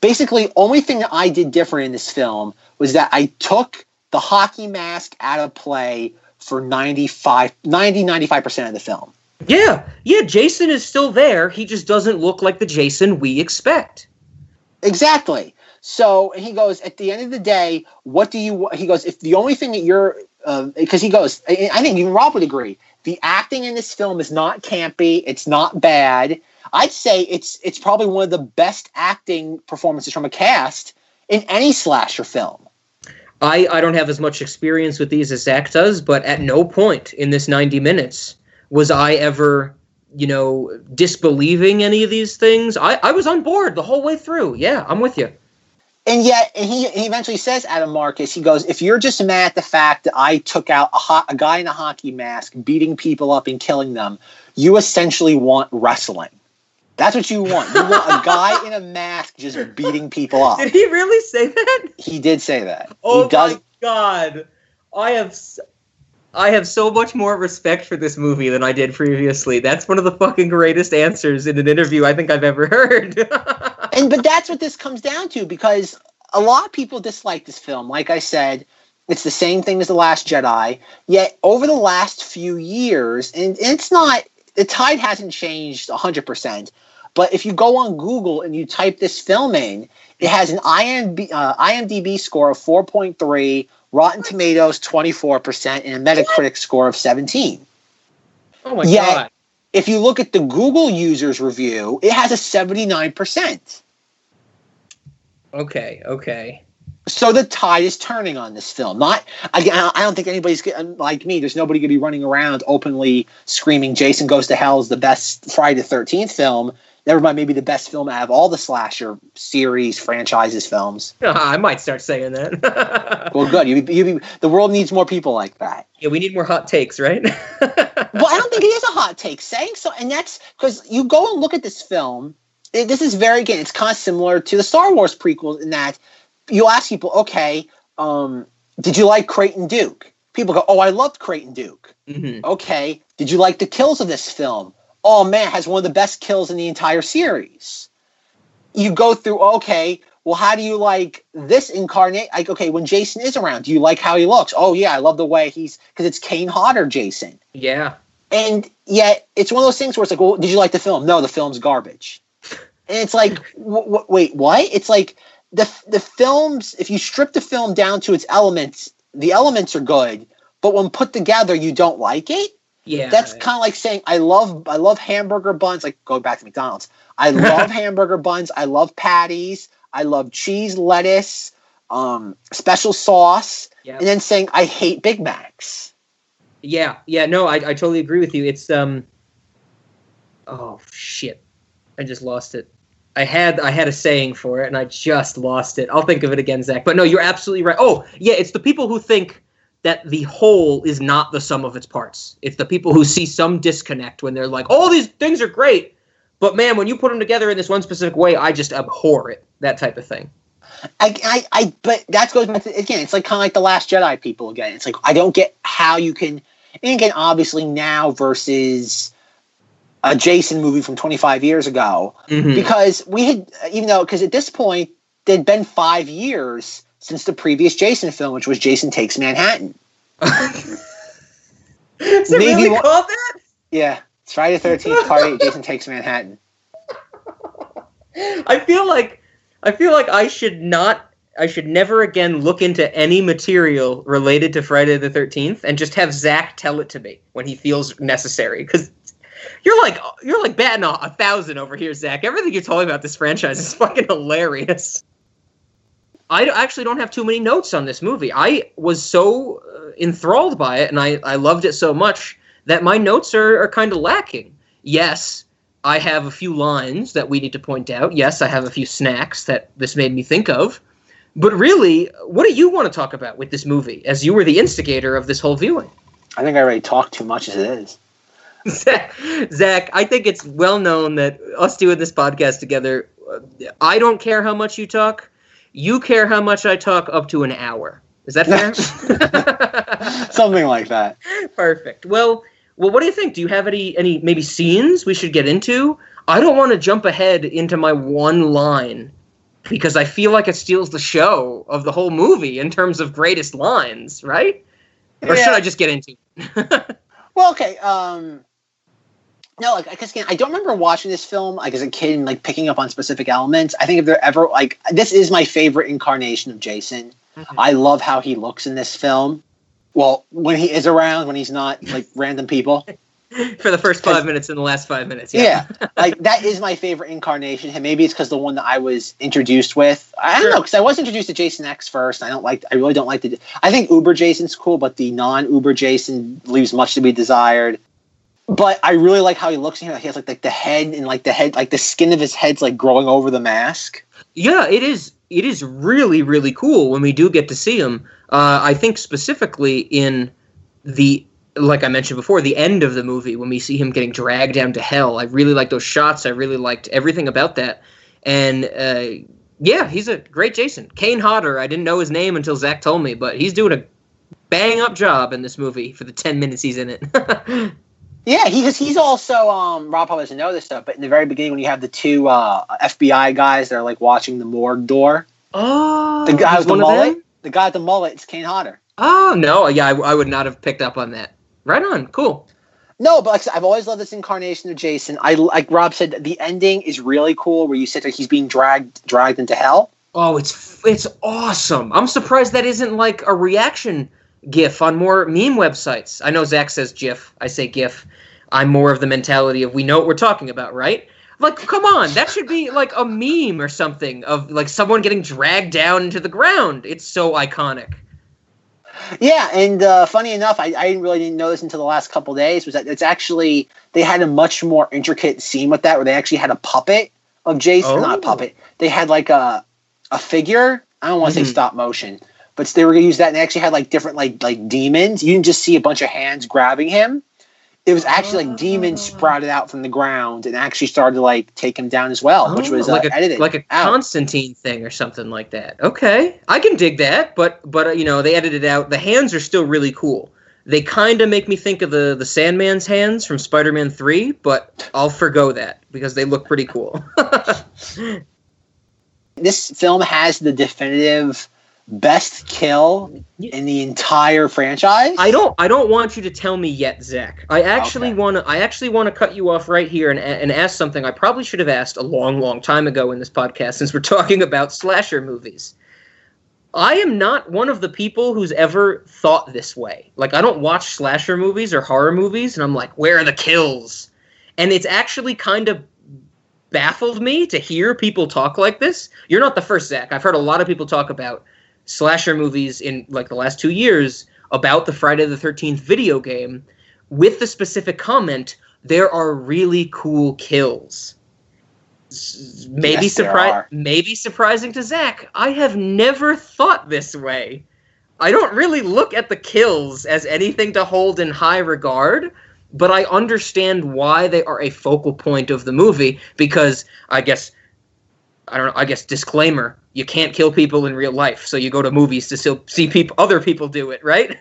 basically only thing that I did different in this film was that I took the hockey mask out of play for 90-95% of the film. Yeah, Jason is still there. He just doesn't look like the Jason we expect. Exactly. So, and he goes, at the end of the day, what do you – he goes, if the only thing that you're – because he goes – I think even Rob would agree. The acting in this film is not campy. It's not bad. I'd say it's probably one of the best acting performances from a cast in any slasher film. I don't have as much experience with these as Zach does, but at no point in this 90 minutes was I ever, disbelieving any of these things. I was on board the whole way through. Yeah, I'm with you. And yet, and he eventually says, Adam Marcus, he goes, if you're just mad at the fact that I took out a guy in a hockey mask, beating people up and killing them, you essentially want wrestling. That's what you want. You want a guy in a mask just beating people up. Did he really say that? He did say that. Oh, my God. I have so much more respect for this movie than I did previously. That's one of the fucking greatest answers in an interview I think I've ever heard. But that's what this comes down to, because a lot of people dislike this film. Like I said, it's the same thing as The Last Jedi. Yet over the last few years, and it's not – the tide hasn't changed 100%. But if you go on Google and you type this film in, it has an IMDb score of 4.3, Rotten Tomatoes 24%, and a Metacritic score of 17. Oh, my God. If you look at the Google users review, it has a 79%. Okay. So the tide is turning on this film. I don't think anybody's like me. There's nobody going to be running around openly screaming Jason Goes to Hell is the best Friday the 13th film. Never mind, maybe the best film out of all the slasher series, franchises, films. I might start saying that. Well, good. The world needs more people like that. Yeah, we need more hot takes, right? Well, I don't think it is a hot take saying so. And that's because you go and look at this film. This is very, again, it's kind of similar to the Star Wars prequels in that you'll ask people, okay, did you like Creighton Duke? People go, oh, I loved Creighton Duke. Mm-hmm. Okay, did you like the kills of this film? Oh, man, has one of the best kills in the entire series. You go through, okay, well, how do you like this incarnate? Like, okay, when Jason is around, do you like how he looks? Oh, yeah, I love the way because it's Kane Hodder Jason. Yeah. And yet it's one of those things where it's like, well, did you like the film? No, the film's garbage. And it's like, wait, what? It's like the films, if you strip the film down to its elements, the elements are good, but when put together, you don't like it? Yeah, that's kind of like saying I love hamburger buns. Like going back to McDonald's, I love hamburger buns. I love patties. I love cheese, lettuce, special sauce, and then saying I hate Big Macs. Yeah. No, I totally agree with you. It's oh shit, I just lost it. I had a saying for it, and I just lost it. I'll think of it again, Zach. But no, you're absolutely right. Oh yeah, it's the people who think that the whole is not the sum of its parts. It's the people who see some disconnect when they're like, all these things are great, but man, when you put them together in this one specific way, I just abhor it, that type of thing. But that goes back to, again, it's like kind of like The Last Jedi people again. It's like, I don't get how you can, and again, obviously now versus a Jason movie from 25 years ago, mm-hmm. because we had, because at this point, there'd been 5 years since the previous Jason film, which was Jason Takes Manhattan. Is it really called that? Yeah. It's Friday the 13th, Part 8, Jason Takes Manhattan. I feel like I should never again look into any material related to Friday the 13th and just have Zach tell it to me when he feels necessary. Because you're like batting 1,000 over here, Zach. Everything you told me about this franchise is fucking hilarious. I actually don't have too many notes on this movie. I was so enthralled by it, and I loved it so much that my notes are kind of lacking. Yes, I have a few lines that we need to point out. Yes, I have a few snacks that this made me think of. But really, what do you want to talk about with this movie, as you were the instigator of this whole viewing? I think I already talked too much as it is. Zach, I think it's well known that us doing this podcast together, I don't care how much you talk. You care how much I talk up to an hour. Is that fair? Something like that. Perfect. Well, Well, what do you think? Do you have any maybe scenes we should get into? I don't want to jump ahead into my one line because I feel like it steals the show of the whole movie in terms of greatest lines, right? Or should I just get into it? Well, okay. No, like, I don't remember watching this film like as a kid and like picking up on specific elements. I think if they're ever like, this is my favorite incarnation of Jason. Mm-hmm. I love how he looks in this film. Well, when he is around, when he's not like random people. For the first 5 minutes and the last 5 minutes. Yeah. Like that is my favorite incarnation. And maybe it's because the one that I was introduced with. I don't know, because I was introduced to Jason X first. I really don't like I think Uber Jason's cool, but the non-Uber Jason leaves much to be desired. But I really like how he looks in here. He has like the head and like the head, like the skin of his head's like growing over the mask. Yeah, it is. It is really, really cool when we do get to see him. I think specifically in the, like I mentioned before, the end of the movie when we see him getting dragged down to hell. I really liked those shots. I really liked everything about that. And yeah, he's a great Jason. Kane Hodder, I didn't know his name until Zach told me, but he's doing a bang-up job in this movie for the 10 minutes he's in it. Yeah, he's also, Rob probably doesn't know this stuff, but in the very beginning when you have the two FBI guys that are like watching the morgue door. Oh, the guy with the mullet? The guy with the mullet is Kane Hodder. Oh, no. Yeah, I would not have picked up on that. Right on. Cool. No, but like I said, I've always loved this incarnation of Jason. I like Rob said, the ending is really cool where you said that he's being dragged into hell. Oh, it's awesome. I'm surprised that isn't like a reaction GIF on more meme websites. I know Zach says GIF. I say GIF. I'm more of the mentality of we know what we're talking about, right? Like, come on, that should be like a meme or something of like someone getting dragged down into the ground. It's so iconic. Yeah, and funny enough, I really didn't know this until the last couple days, was that it's actually, they had a much more intricate scene with that, where they actually had a puppet of Jason, not a puppet. They had like a figure, I don't want to say stop motion, but they were going to use that, and they actually had like different like demons. You didn't just see a bunch of hands grabbing him. It was actually like demons sprouted out from the ground and actually started to like take him down as well, which was like edited. Like a Constantine thing or something like that. Okay. I can dig that, but you know, they edited it out. The hands are still really cool. They kind of make me think of the Sandman's hands from Spider-Man 3, but I'll forgo that because they look pretty cool. This film has the definitive best kill in the entire franchise. I don't want you to tell me yet, Zach. I actually want to cut you off right here and ask something I probably should have asked a long time ago in this podcast, since we're talking about slasher movies. I am not one of the people who's ever thought this way. Like, I don't watch slasher movies or horror movies and I'm like, where are the kills? And it's actually kind of baffled me to hear people talk like this. You're not the first, Zach. I've heard a lot of people talk about slasher movies in like the last 2 years about the Friday the 13th video game with the specific comment, there are really cool kills. Maybe surprising to Zach. I have never thought this way. I don't really look at the kills as anything to hold in high regard, but I understand why they are a focal point of the movie because I guess disclaimer, you can't kill people in real life, so you go to movies to still see other people do it, right?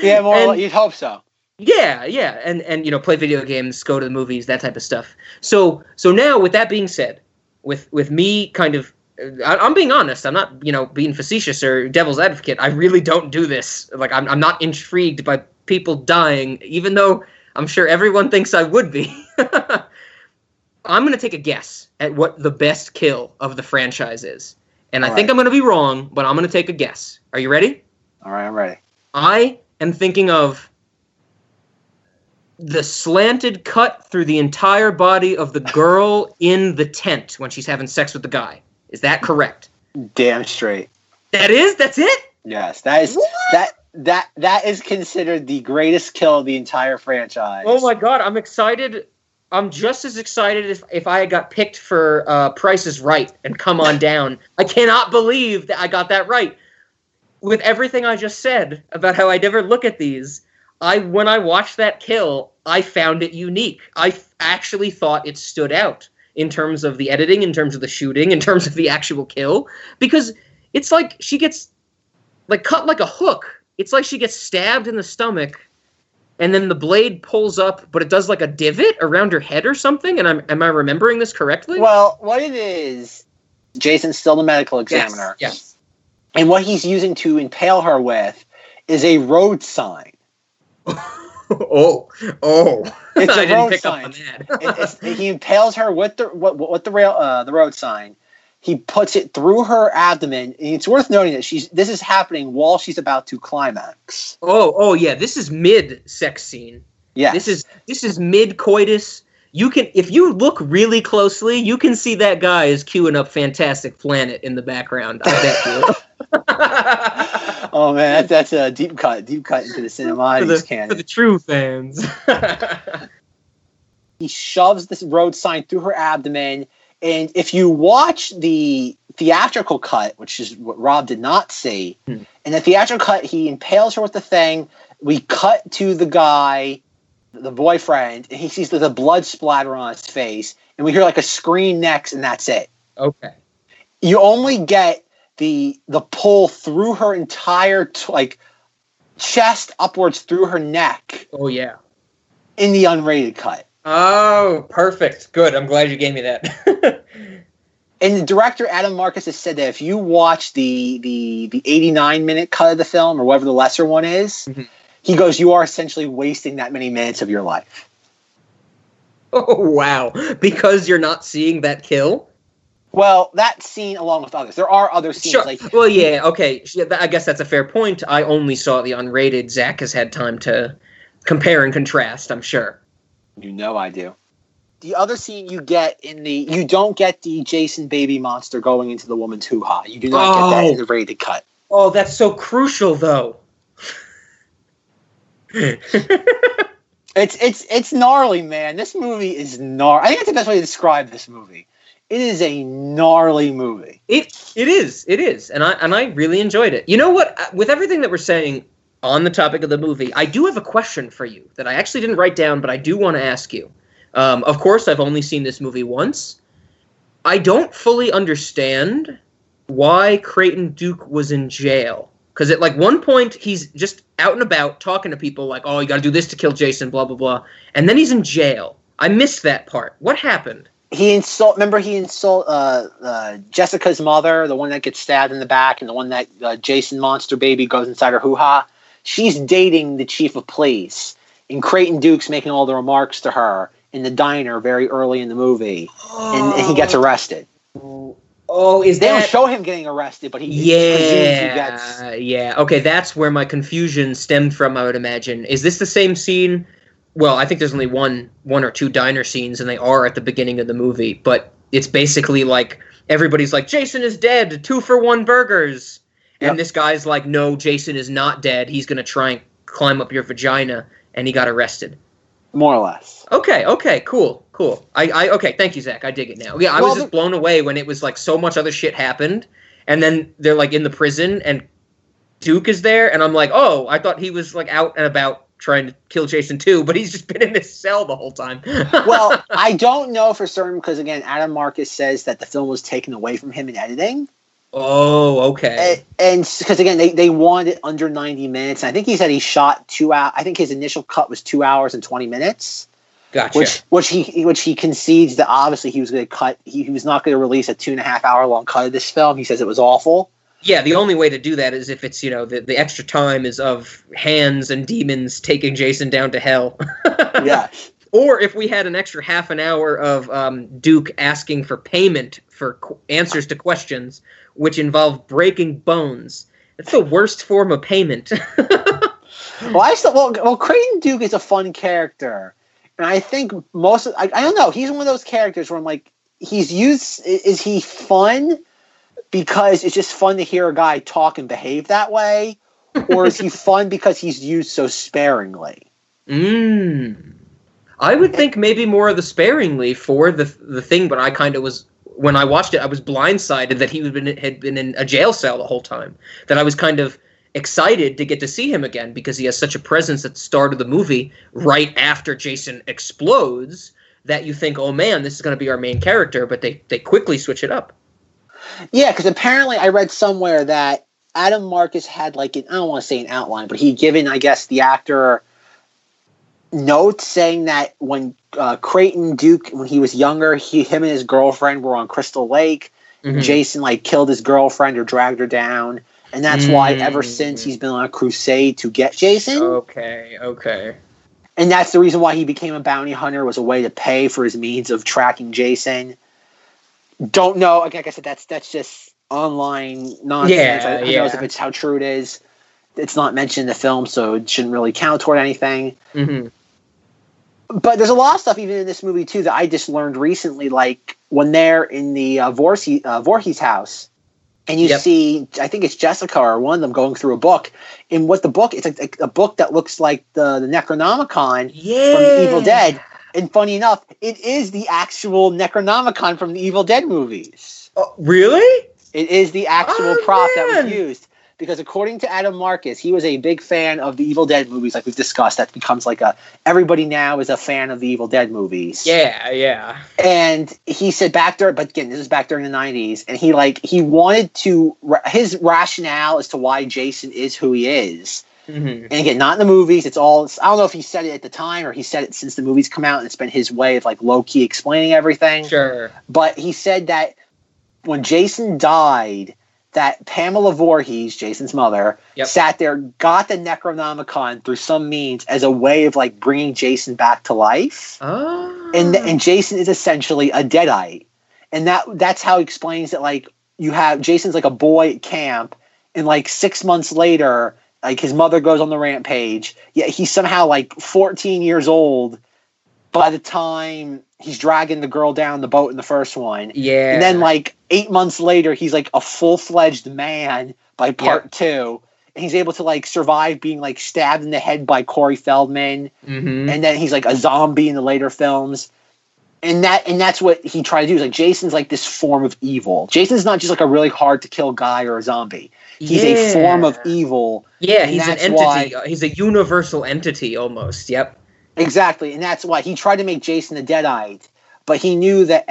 Yeah, well, you'd hope so. Yeah, and you know, play video games, go to the movies, that type of stuff. So now, with that being said, with me kind of, I'm being honest. I'm not, you know, being facetious or devil's advocate. I really don't do this. Like, I'm not intrigued by people dying, even though I'm sure everyone thinks I would be. I'm going to take a guess at what the best kill of the franchise is. And I think I'm going to be wrong, but I'm going to take a guess. Are you ready? All right, I'm ready. I am thinking of the slanted cut through the entire body of the girl in the tent when she's having sex with the guy. Is that correct? Damn straight. That's it? Yes, that is. What? That is considered the greatest kill of the entire franchise. Oh my God, I'm excited. I'm just as excited if I had got picked for Price is Right and Come On Down. I cannot believe that I got that right. With everything I just said about how I never look at these, when I watched that kill, I found it unique. I actually thought it stood out in terms of the editing, in terms of the shooting, in terms of the actual kill. Because it's like she gets like cut like a hook. It's like she gets stabbed in the stomach. and then the blade pulls up, but it does like a divot around her head or something. And am I remembering this correctly? Well, what it is, Jason's still the medical examiner. Yes. And what he's using to impale her with is a road sign. It's a road sign. He impales her with the road sign. He puts it through her abdomen, and it's worth noting that this is happening while she's about to climax. Oh yeah, this is mid sex scene. Yeah, this is mid coitus. You can, if you look really closely, you can see that guy is queuing up Fantastic Planet in the background. I bet you. Oh man, that's a deep cut into the Cinemodities canon for the true fans. He shoves this road sign through her abdomen. And if you watch the theatrical cut, which is what Rob did not see, in the theatrical cut, he impales her with the thing. We cut to the guy, the boyfriend, and he sees the blood splatter on his face, and we hear like a scream next, and that's it. Okay. You only get the pull through her entire chest upwards through her neck. Oh, yeah. In the unrated cut. Oh, perfect. Good. I'm glad you gave me that. And the director, Adam Marcus, has said that if you watch the 89-minute cut of the film, or whatever the lesser one is, he goes, you are essentially wasting that many minutes of your life. Oh, wow. Because you're not seeing that kill? Well, that scene along with others. There are other scenes. Sure. Well, yeah, okay. I guess that's a fair point. I only saw the unrated. Zach has had time to compare and contrast, I'm sure. You know I do. The other scene you get you don't get the Jason baby monster going into the woman's hoo-ha. You do not get that in the rated cut. Oh, that's so crucial, though. It's gnarly, man. This movie is gnarly. I think that's the best way to describe this movie. It is a gnarly movie. It is. And I really enjoyed it. You know what? With everything that we're saying on the topic of the movie, I do have a question for you that I actually didn't write down, but I do want to ask you. Of course, I've only seen this movie once. I don't fully understand why Creighton Duke was in jail. Because at one point, he's just out and about talking to people like, oh, you got to do this to kill Jason, blah, blah, blah. And then he's in jail. I missed that part. What happened? He insults Jessica's mother, the one that gets stabbed in the back and the one that Jason monster baby goes inside her hoo-ha. She's dating the chief of police, and Creighton Duke's making all the remarks to her in the diner very early in the movie, and he gets arrested. Oh, is that? They don't show him getting arrested, but he presumes he gets... Yeah, okay, that's where my confusion stemmed from, I would imagine. Is this the same scene? Well, I think there's only one or two diner scenes, and they are at the beginning of the movie, but it's basically everybody's like, Jason is dead, 2-for-1 burgers. And this guy's like, no, Jason is not dead. He's going to try and climb up your vagina. And he got arrested. More or less. Okay, cool. Okay, thank you, Zach. I dig it now. Yeah, I was just blown away when it was so much other shit happened. And then they're in the prison and Duke is there. And I'm like, oh, I thought he was out and about trying to kill Jason too. But he's just been in this cell the whole time. Well, I don't know for certain because, again, Adam Marcus says that the film was taken away from him in editing. Oh, okay. And because, again, they wanted it under 90 minutes. And I think he said he shot 2 hours. I think his initial cut was 2 hours and 20 minutes. Gotcha. Which he concedes that obviously he was going to cut. He was not going to release a 2.5 hour long cut of this film. He says it was awful. Yeah, the only way to do that is if it's, the extra time is of hands and demons taking Jason down to hell. Yeah. Or if we had an extra half an hour of Duke asking for payment for answers to questions, which involve breaking bones. That's the worst form of payment. Well, Creighton Duke is a fun character. And I think I don't know, he's one of those characters where I'm like, is he fun because it's just fun to hear a guy talk and behave that way? Or is he fun because he's used so sparingly? I would think maybe more of the sparingly for the thing, but I kind of was, when I watched it, I was blindsided that he had been in a jail cell the whole time, that I was kind of excited to get to see him again because he has such a presence at the start of the movie right after Jason explodes that you think, oh man, this is going to be our main character, but they quickly switch it up. Yeah, because apparently I read somewhere that Adam Marcus had I don't want to say an outline, but he'd given, I guess, the actor notes saying that when Creighton Duke, when he was younger, him and his girlfriend were on Crystal Lake. Mm-hmm. Jason killed his girlfriend or dragged her down, and that's why ever since he's been on a crusade to get Jason. Okay. And that's the reason why he became a bounty hunter, was a way to pay for his means of tracking Jason. Don't know. Like I said, that's just online nonsense. Who knows if it's how true it is. It's not mentioned in the film, so it shouldn't really count toward anything. Mm-hmm. But there's a lot of stuff even in this movie, too, that I just learned recently. Like, when they're in the Voorhees house, and you see, I think it's Jessica or one of them going through a book. And what the book, it's a book that looks like the Necronomicon from Evil Dead. And funny enough, it is the actual Necronomicon from the Evil Dead movies. Oh, really? It is the actual prop that was used. Because according to Adam Marcus, he was a big fan of the Evil Dead movies, like we've discussed. That becomes everybody now is a fan of the Evil Dead movies. Yeah. And he said this is back during the 90s, and he wanted to, his rationale as to why Jason is who he is. Mm-hmm. And again, not in the movies, it's all, I don't know if he said it at the time or he said it since the movies come out and it's been his way of low-key explaining everything. Sure. But he said that when Jason died, that Pamela Voorhees, Jason's mother, sat there, got the Necronomicon through some means as a way of bringing Jason back to life. Oh. And Jason is essentially a deadite. And that's how he explains that you have Jason's a boy at camp, and 6 months later, his mother goes on the rampage. Yet he's somehow 14 years old by the time he's dragging the girl down the boat in the first one. Yeah. And then 8 months later, he's a full-fledged man by part two. And he's able to survive being stabbed in the head by Corey Feldman. Mm-hmm. And then he's a zombie in the later films. And that's what he tried to do. Is Jason's this form of evil. Jason's not just a really hard to kill guy or a zombie. He's a form of evil. Yeah, he's an entity. He's a universal entity almost. Yep. Exactly, and that's why he tried to make Jason a deadite, but he knew that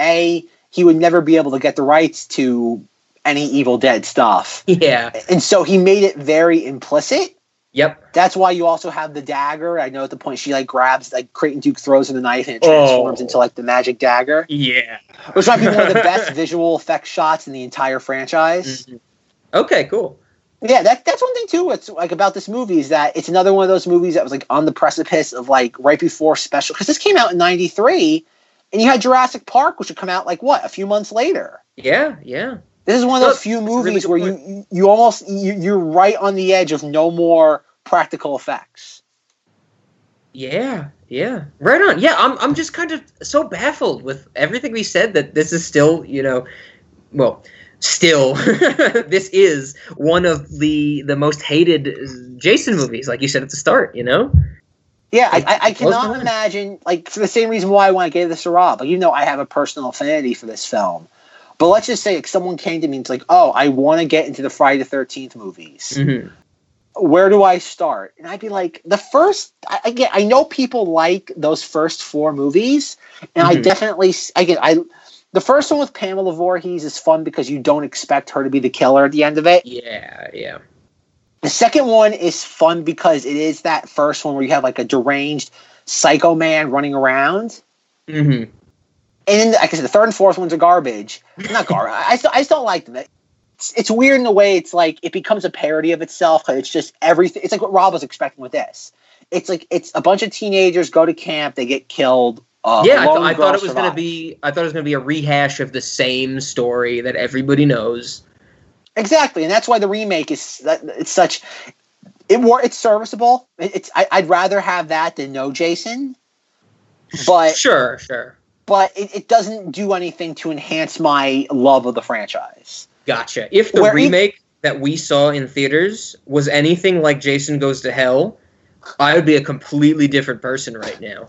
he would never be able to get the rights to any Evil Dead stuff. Yeah, and so he made it very implicit. Yep, that's why you also have the dagger. I know at the point she grabs Creighton Duke throws in the knife and it transforms into the magic dagger. Yeah, which might be one of the best visual effect shots in the entire franchise. Mm-hmm. Okay, cool. Yeah, that's one thing too. It's about this movie is that it's another one of those movies that was on the precipice of right before special, because this came out in '93, and you had Jurassic Park, which would come out a few months later. Yeah. This is one of those few movies really where you almost you're right on the edge of no more practical effects. Yeah, right on. Yeah, I'm just kind of so baffled with everything we said that this is still Still, this is one of the most hated Jason movies, like you said at the start, Yeah, I cannot imagine, for the same reason why I want to give this to Rob. I have a personal affinity for this film. But let's just say someone came to me and it's I want to get into the Friday the 13th movies. Mm-hmm. Where do I start? And I'd be the first, again, I know people like those first four movies, and mm-hmm. The first one with Pamela Voorhees is fun because you don't expect her to be the killer at the end of it. Yeah. The second one is fun because it is that first one where you have a deranged psycho man running around. Mm-hmm. And like I said, the third and fourth ones are garbage. Not garbage. I still like them. It's weird in the way it's it becomes a parody of itself. It's just everything. It's what Rob was expecting with this. It's it's a bunch of teenagers go to camp, they get killed. I thought it was going to be. I thought it was going to be a rehash of the same story that everybody knows. Exactly, and that's why the remake is. It's such. It's serviceable. I'd rather have that than no Jason. But sure. But it doesn't do anything to enhance my love of the franchise. Gotcha. If the remake that we saw in theaters was anything like Jason Goes to Hell, I would be a completely different person right now.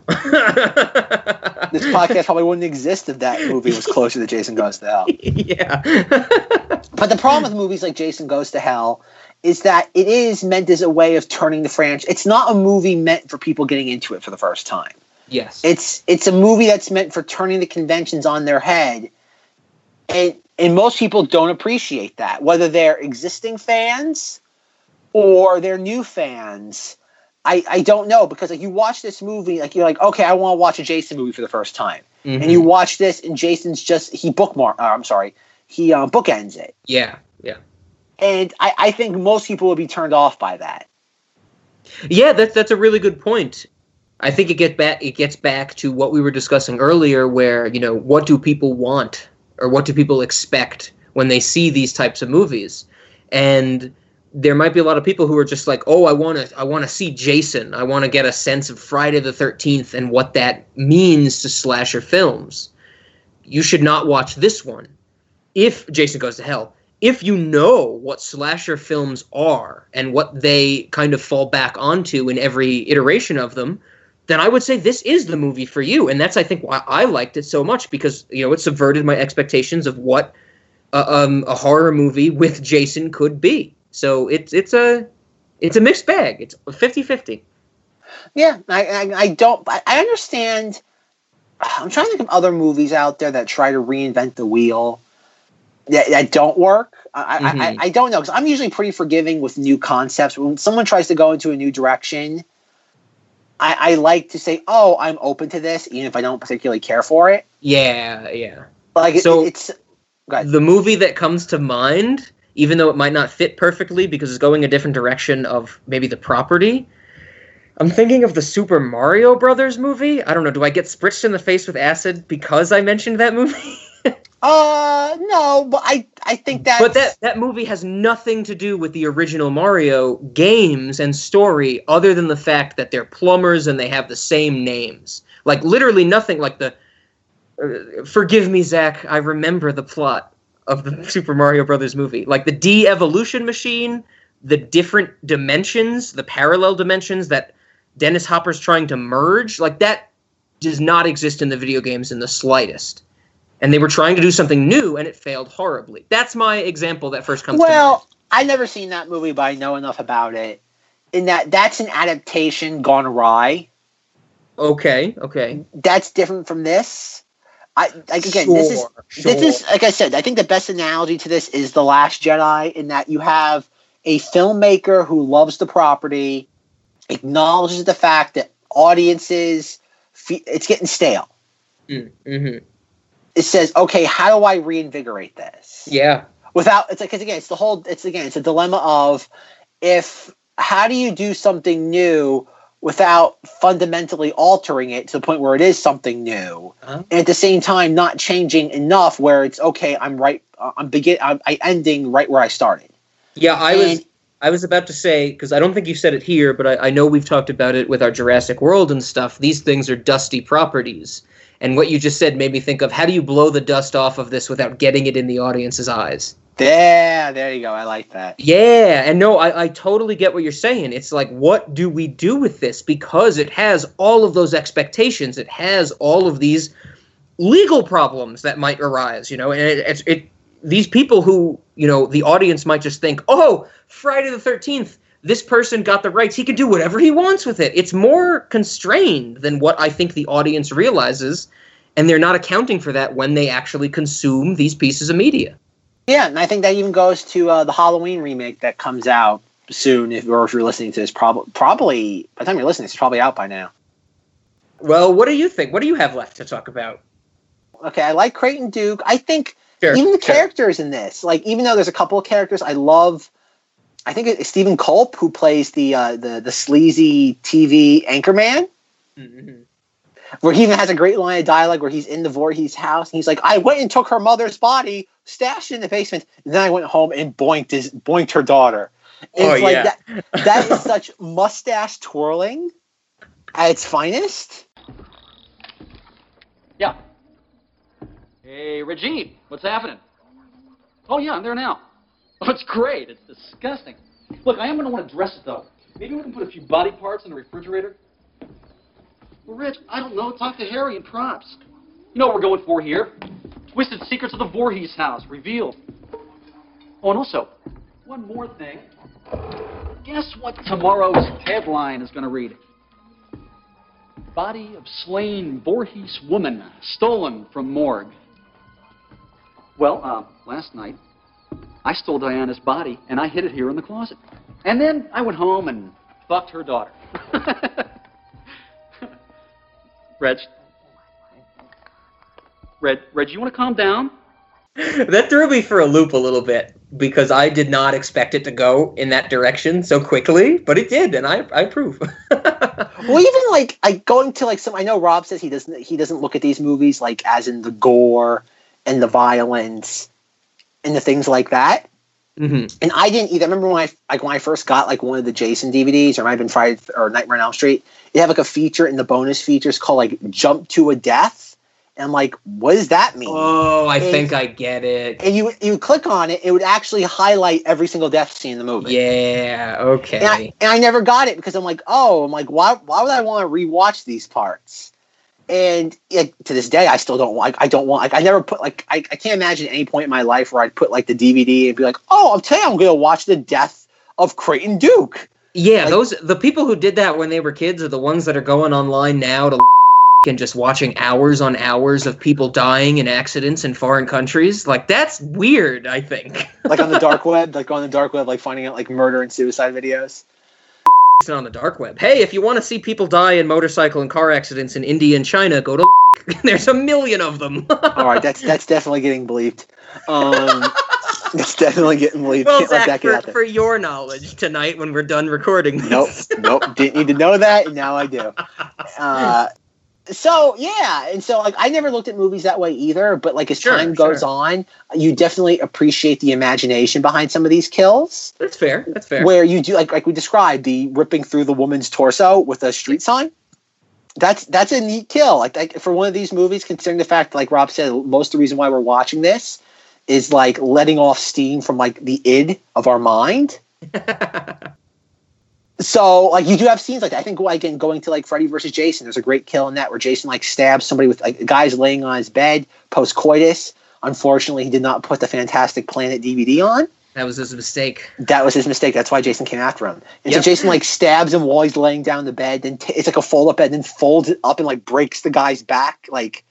This podcast probably wouldn't exist if that movie was closer to Jason Goes to Hell. Yeah. But the problem with movies like Jason Goes to Hell is that it is meant as a way of turning the franchise. It's not a movie meant for people getting into it for the first time. Yes. It's a movie that's meant for turning the conventions on their head. And most people don't appreciate that, whether they're existing fans or they're new fans. I don't know, because like you watch this movie, like you're like, okay, I want to watch a Jason movie for the first time, mm-hmm. and you watch this, and Jason's just bookends it. Yeah, yeah. And I think most people would be turned off by that. Yeah, that's a really good point. I think it gets back to what we were discussing earlier, where, you know, what do people want or what do people expect when they see these types of movies? And there might be a lot of people who are just like, oh, I want to see Jason. I want to get a sense of Friday the 13th and what that means to slasher films. You should not watch this one. If Jason Goes to Hell, if you know what slasher films are and what they kind of fall back onto in every iteration of them, then I would say this is the movie for you. And that's, I think, why I liked it so much, because, you know, it subverted my expectations of what a horror movie with Jason could be. So it's a mixed bag. It's 50-50. Yeah, I understand. I'm trying to think of other movies out there that try to reinvent the wheel that don't work. I don't know, because I'm usually pretty forgiving with new concepts. When someone tries to go into a new direction, I like to say, oh, I'm open to this, even if I don't particularly care for it. Yeah, yeah. Like it's the movie that comes to mind, even though it might not fit perfectly because it's going a different direction of maybe the property. I'm thinking of the Super Mario Brothers movie. I don't know. Do I get spritzed in the face with acid because I mentioned that movie? No, but I think that. But that movie has nothing to do with the original Mario games and story, other than the fact that they're plumbers and they have the same names. Like literally nothing. Like the. Forgive me, Zach. I remember the plot of the Super Mario Brothers movie. Like the de-evolution machine, the different dimensions, the parallel dimensions that Dennis Hopper's trying to merge. Like that does not exist in the video games in the slightest. And they were trying to do something new, and it failed horribly. That's my example that first comes to mind. Well, I've never seen that movie, but I know enough about it. In that's an adaptation gone awry. Okay. That's different from this. This is like I said, I think the best analogy to this is The Last Jedi, in that you have a filmmaker who loves the property, acknowledges the fact that audiences, it's getting stale. Mm-hmm. It says, okay, how do I reinvigorate this? Yeah. It's a dilemma of how do you do something new without fundamentally altering it to the point where it is something new, uh-huh. and at the same time not changing enough where it's okay. I'm ending right where I started. Yeah, I was about to say, because I don't think you said it here, but I know we've talked about it with our Jurassic World and stuff. These things are dusty properties. And what you just said made me think of, how do you blow the dust off of this without getting it in the audience's eyes? Yeah, there you go. I like that. Yeah, and no, I totally get what you're saying. It's like, what do we do with this? Because it has all of those expectations. It has all of these legal problems that might arise, you know? And these people who, you know, the audience might just think, oh, Friday the 13th, this person got the rights. He could do whatever he wants with it. It's more constrained than what I think the audience realizes, and they're not accounting for that when they actually consume these pieces of media. Yeah, and I think that even goes to the Halloween remake that comes out soon, if you're listening to this. Probably, by the time you're listening, it's probably out by now. Well, what do you think? What do you have left to talk about? Okay, I like Creighton Duke. I think even the characters in this, like, even though there's a couple of characters I love. I think it's Stephen Culp who plays the sleazy TV anchorman, mm-hmm. where he even has a great line of dialogue where he's in the Voorhees house and he's like, "I went and took her mother's body, stashed it in the basement, and then I went home and boinked her daughter." And that is such mustache twirling at its finest. Yeah. Hey, Regine, what's happening? Oh yeah, I'm there now. Oh, it's great. It's disgusting. Look, I am going to want to dress it, though. Maybe we can put a few body parts in the refrigerator. Well, Rich, I don't know. Talk to Harry and props. You know what we're going for here. Twisted Secrets of the Voorhees House. Revealed. Oh, and also, one more thing. Guess what tomorrow's headline is going to read? Body of slain Voorhees woman stolen from morgue. Well, last night, I stole Diana's body, and I hid it here in the closet. And then I went home and fucked her daughter. Reg, you want to calm down? That threw me for a loop a little bit, because I did not expect it to go in that direction so quickly, but it did, and I approve. Well, even like going to like some, I know Rob says he doesn't look at these movies like as in the gore and the violence and the things like that. Mm-hmm. And I didn't either. I remember when I first got like one of the Jason DVDs, or it might have been Friday or Nightmare on Elm Street. It had like a feature in the bonus features called like Jump to a Death. And I'm like, what does that mean? Oh, I think I get it. And you click on it, it would actually highlight every single death scene in the movie. Yeah, okay. And I never got it because I'm like, why would I want to rewatch these parts? And like, to this day, I still don't like. I don't want. Like, I never put. Like, I can't imagine any point in my life where I'd put like the DVD and be like, "Oh, I'll tell you, I'm going to watch the death of Creighton Duke." Yeah, like, the people who did that when they were kids are the ones that are going online now to and just watching hours on hours of people dying in accidents in foreign countries. Like, that's weird. I think like on the dark web, like finding out like murder and suicide videos. It's on the dark web. Hey, if you want to see people die in motorcycle and car accidents in India and China, go to there's a million of them. All right, that's definitely getting bleeped. That's definitely getting bleeped. Well, Zach, for your knowledge tonight when we're done recording this. Nope. Didn't need to know that, and now I do. So, yeah, and so, like, I never looked at movies that way either, but, like, as time goes on, you definitely appreciate the imagination behind some of these kills. That's fair. Where you do, like we described, the ripping through the woman's torso with a street sign. That's a neat kill. Like, for one of these movies, considering the fact, like Rob said, most of the reason why we're watching this is, like, letting off steam from, like, the id of our mind. So, like, you do have scenes like that. I think, again, going to, like, Freddy vs. Jason, there's a great kill in that where Jason, like, stabs somebody with, like, a guy's laying on his bed post-coitus. Unfortunately, he did not put the Fantastic Planet DVD on. That was his mistake. That's why Jason came after him. And so Jason, like, stabs him while he's laying down the bed. Then it's like a fold-up bed, and then folds it up and, like, breaks the guy's back, like,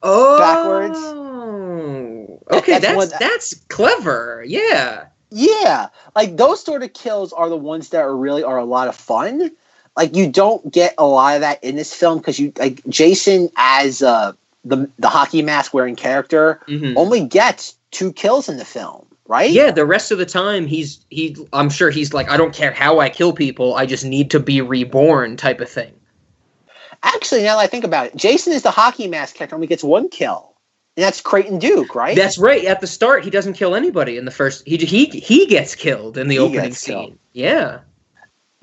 backwards. Oh, okay, that's clever. Yeah. Yeah, like those sort of kills are the ones that are really a lot of fun. Like you don't get a lot of that in this film because you like Jason as the hockey mask wearing character only gets 2 kills in the film, right? Yeah, the rest of the time I'm sure he's like, I don't care how I kill people, I just need to be reborn type of thing. Actually, now that I think about it, Jason is the hockey mask character only gets 1 kill. And that's Creighton Duke, right? That's right. At the start, he doesn't kill anybody in the first. He gets killed in the opening scene. Yeah.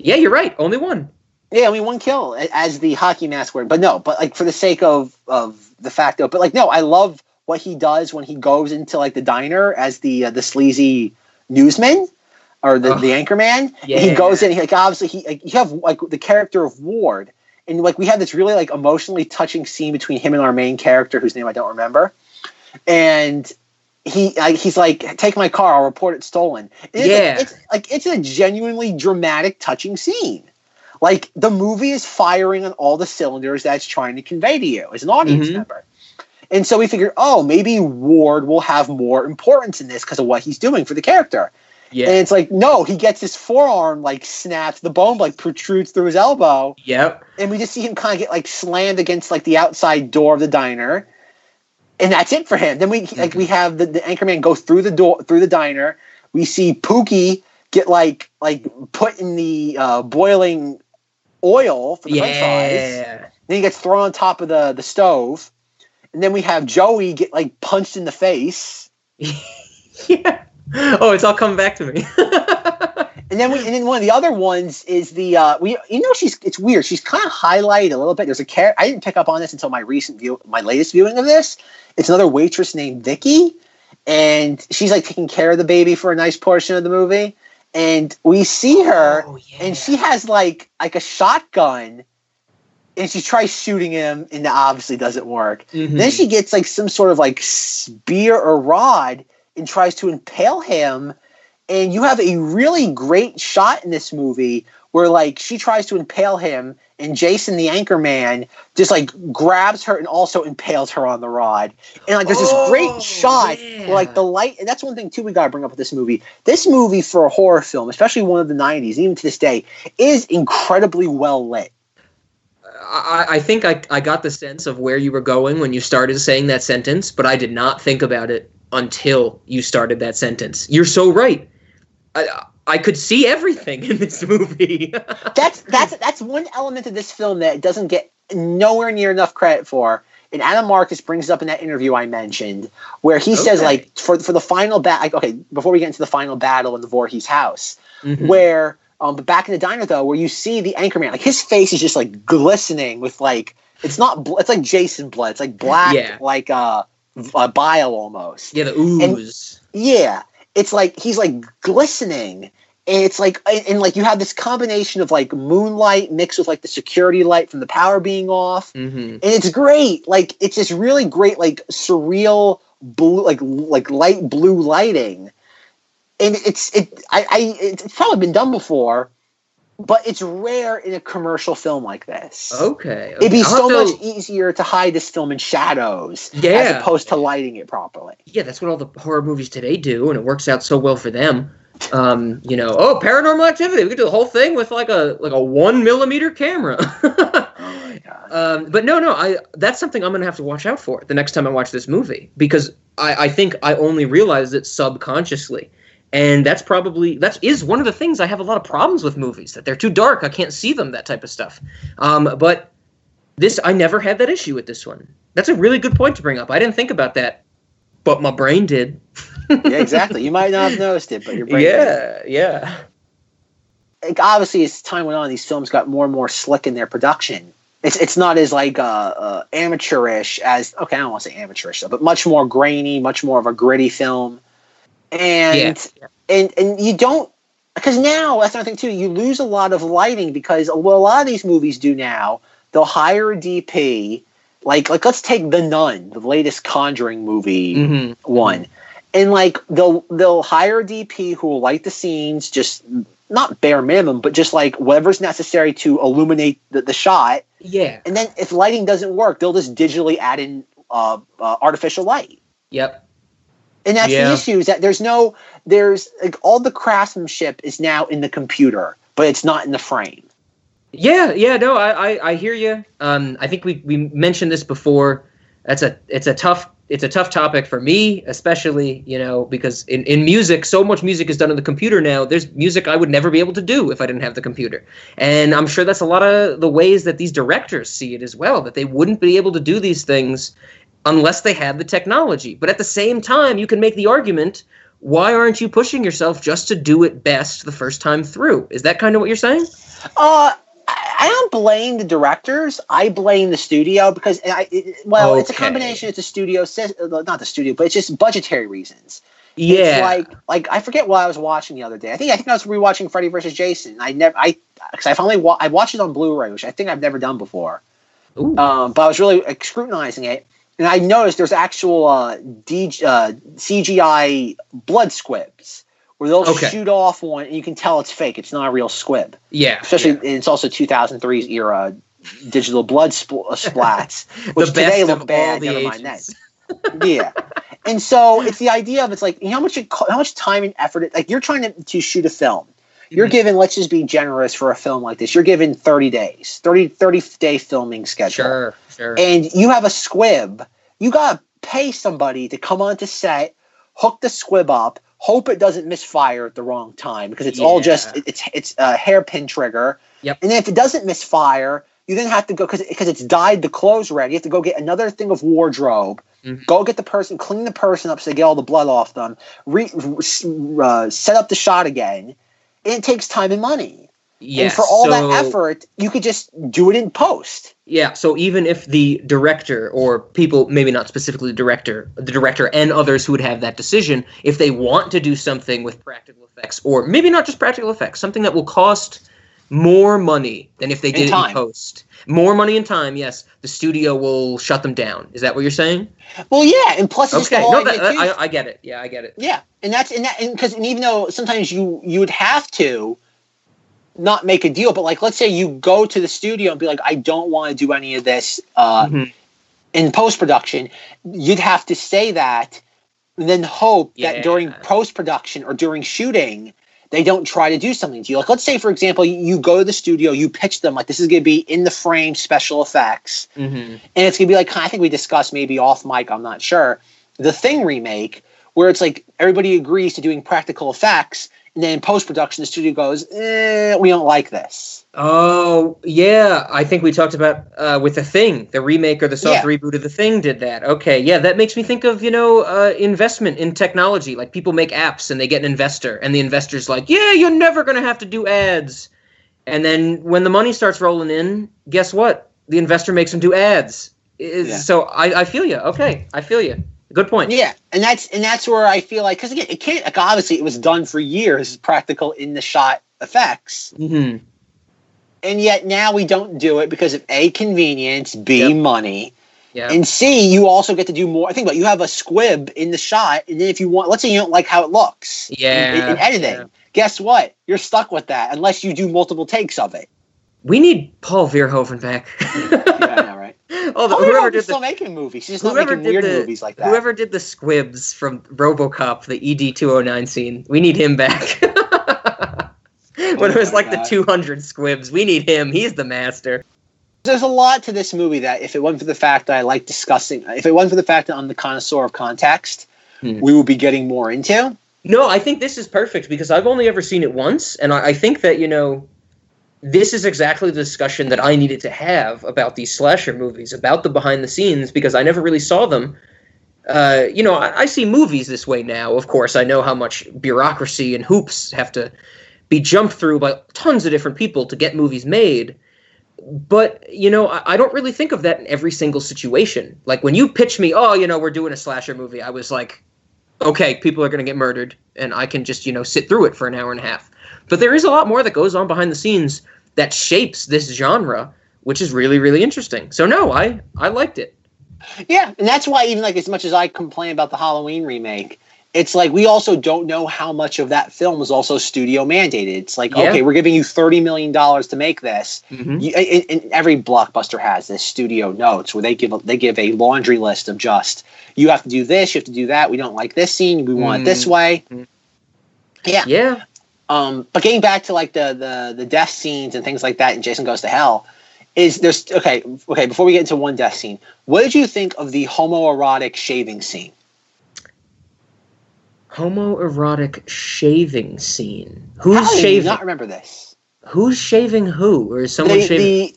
Yeah, you're right. Only 1. Yeah, only 1 kill as the hockey mask wearing. But no, but like for the sake of the fact of, but like no, I love what he does when he goes into like the diner as the sleazy newsman or the anchorman. Yeah. And he goes in. He like obviously he like, you have like the character of Ward, and like we have this really like emotionally touching scene between him and our main character whose name I don't remember. And he's like, take my car, I'll report it stolen. And yeah. It's a genuinely dramatic, touching scene. Like, the movie is firing on all the cylinders that it's trying to convey to you as an audience member. And so we figured, oh, maybe Ward will have more importance in this because of what he's doing for the character. Yeah. And it's like, no, he gets his forearm, like, snapped, the bone, like, protrudes through his elbow. Yep. And we just see him kind of get, like, slammed against, like, the outside door of the diner. And that's it for him. Then we have the anchorman go through the door, through the diner. We see Pookie get like put in the boiling oil for the French fries. Then he gets thrown on top of the stove. And then we have Joey get like punched in the face. Yeah. Oh, it's all coming back to me. And then one of the other ones is the it's weird. She's kind of highlighted a little bit. There's a character I didn't pick up on this until my latest viewing of this. It's another waitress named Vicky, and she's like taking care of the baby for a nice portion of the movie. And we see her, and she has like a shotgun, and she tries shooting him, and that obviously doesn't work. Then she gets like some sort of like spear or rod and tries to impale him. And you have a really great shot in this movie where like she tries to impale him and Jason the anchorman just like grabs her and also impales her on the rod. And like there's this great shot where, like the light, and that's one thing too we gotta bring up with this movie. This movie for a horror film, especially one of the 90s, even to this day, is incredibly well lit. I think I got the sense of where you were going when you started saying that sentence, but I did not think about it until you started that sentence. You're so right. I could see everything in this movie. that's one element of this film that doesn't get nowhere near enough credit for. And Adam Marcus brings it up in that interview I mentioned, where he says, like, for the final battle, like, okay, before we get into the final battle in the Voorhees house, where, but back in the diner though, where you see the anchorman, like his face is just like glistening with like, it's like Jason blood. It's like black, like bile almost. Yeah, the ooze. And, it's like he's like glistening, and it's like and like you have this combination of like moonlight mixed with like the security light from the power being off, and it's great. Like it's this really great like surreal blue, like light blue lighting, and it's probably been done before, but it's rare in a commercial film like this. Okay, it'd be much easier to hide this film in shadows as opposed to lighting it properly. Yeah, that's what all the horror movies today do, and it works out so well for them. You know, Paranormal Activity. We could do the whole thing with like a 1mm camera. Oh my god! But no, that's something I'm gonna have to watch out for the next time I watch this movie, because I think I only realized it subconsciously. And that's probably is one of the things I have a lot of problems with movies, that they're too dark, I can't see them, that type of stuff. But this, I never had that issue with this one. That's a really good point to bring up. I didn't think about that, but my brain did. Yeah, exactly. You might not have noticed it, but your brain did. Yeah, like, obviously, as time went on, these films got more and more slick in their production. It's not as like amateurish as I don't want to say amateurish, but much more grainy, much more of a gritty film. And you don't, because now that's another thing too. You lose a lot of lighting because what a lot of these movies do now, they'll hire a DP. Like let's take The Nun, the latest Conjuring movie one, and like they'll hire a DP who will light the scenes, just not bare minimum, but just like whatever's necessary to illuminate the shot. Yeah, and then if lighting doesn't work, they'll just digitally add in artificial light. Yep. And that's the issue, is that there's like all the craftsmanship is now in the computer, but it's not in the frame. I hear you. I think we mentioned this before. It's a tough topic for me, especially, you know, because in music, so much music is done on the computer now. There's music I would never be able to do if I didn't have the computer. And I'm sure that's a lot of the ways that these directors see it as well, that they wouldn't be able to do these things unless they had the technology. But at the same time, you can make the argument, why aren't you pushing yourself just to do it best the first time through? Is that kind of what you're saying? I don't blame the directors. I blame the studio because, it's a combination. It's a studio, not the studio, but it's just budgetary reasons. Yeah. It's like I forget what I was watching the other day. I think I was rewatching Freddy vs. Jason. I watched it on Blu-ray, which I think I've never done before. But I was really scrutinizing it. And I noticed there's actual CGI blood squibs where they'll shoot off one, and you can tell it's fake. It's not a real squib. Yeah, especially and it's also 2003's era digital blood splats, which today look bad. Never mind that. Yeah, and so it's the idea of it's like how much time and effort it, like you're trying to shoot a film. You're given, let's just be generous for a film like this, you're given 30 days, 30-day filming schedule. Sure. And you have a squib. You got to pay somebody to come onto set, hook the squib up, hope it doesn't misfire at the wrong time because it's all just – it's a hairpin trigger. Yep. And then if it doesn't misfire, you then have to go – because it's dyed the clothes red. You have to go get another thing of wardrobe. Go get the person, clean the person up so they get all the blood off them, set up the shot again. And it takes time and money. Yeah, and for all that effort, you could just do it in post. Yeah, so even if the director or people, maybe not specifically the director and others who would have that decision, if they want to do something with practical effects, or maybe not just practical effects, something that will cost more money than if they did it in post. More money and time, yes. The studio will shut them down. Is that what you're saying? Well, yeah, and plus it's just I get it. Yeah, I get it. Yeah, and even though sometimes you would have to, not make a deal, but like, let's say you go to the studio and be like, I don't want to do any of this in post-production, you'd have to say that and then hope that during post-production or during shooting, they don't try to do something to you. Like, let's say, for example, you go to the studio, you pitch them, like, this is going to be in the frame special effects. And it's going to be like, I think we discussed maybe off mic, I'm not sure, The Thing remake, where it's like everybody agrees to doing practical effects. And then in post-production, the studio goes, we don't like this. Oh, yeah. I think we talked about with The Thing. The remake or the soft reboot of The Thing did that. Okay, yeah. That makes me think of, investment in technology. Like, people make apps and they get an investor. And the investor's like, yeah, you're never going to have to do ads. And then when the money starts rolling in, guess what? The investor makes them do ads. So I feel you. Okay, I feel you. Good point. Yeah, and that's where I feel like, because again, it can't. Like, obviously, it was done for years, practical in the shot effects, and yet now we don't do it because of A, convenience, B, money, and C, you also get to do more. I think about, you have a squib in the shot, and then if you want, let's say you don't like how it looks, in editing, guess what? You're stuck with that unless you do multiple takes of it. We need Paul Verhoeven back. Whoever did still making movies. She's not making weird movies like that. Whoever did the squibs from RoboCop, the ED-209 scene, we need him back. When it was like the 200 squibs, we need him. He's the master. There's a lot to this movie that, if it wasn't for the fact that I like discussing, if it wasn't for the fact that I'm the connoisseur of context, we would be getting more into. No, I think this is perfect because I've only ever seen it once, and I think that, this is exactly the discussion that I needed to have about these slasher movies, about the behind the scenes, because I never really saw them. I see movies this way now, of course. I know how much bureaucracy and hoops have to be jumped through by tons of different people to get movies made. But, I don't really think of that in every single situation. Like, when you pitch me, we're doing a slasher movie, I was like, okay, people are going to get murdered, and I can just, sit through it for an hour and a half. But there is a lot more that goes on behind the scenes that shapes this genre, which is really, really interesting. So, no, I liked it. Yeah, and that's why even, like, as much as I complain about the Halloween remake, it's like we also don't know how much of that film is also studio mandated. It's like, okay, we're giving you $30 million to make this. And every blockbuster has this studio notes where they give a laundry list of just, you have to do this, you have to do that. We don't like this scene. We want it this way. Yeah. Yeah. But getting back to like the death scenes and things like that in Jason Goes to Hell, before we get into one death scene, what did you think of the homoerotic shaving scene? Homoerotic shaving scene. Who's shaving? I do not remember this. Who's shaving who? Or is someone shaving?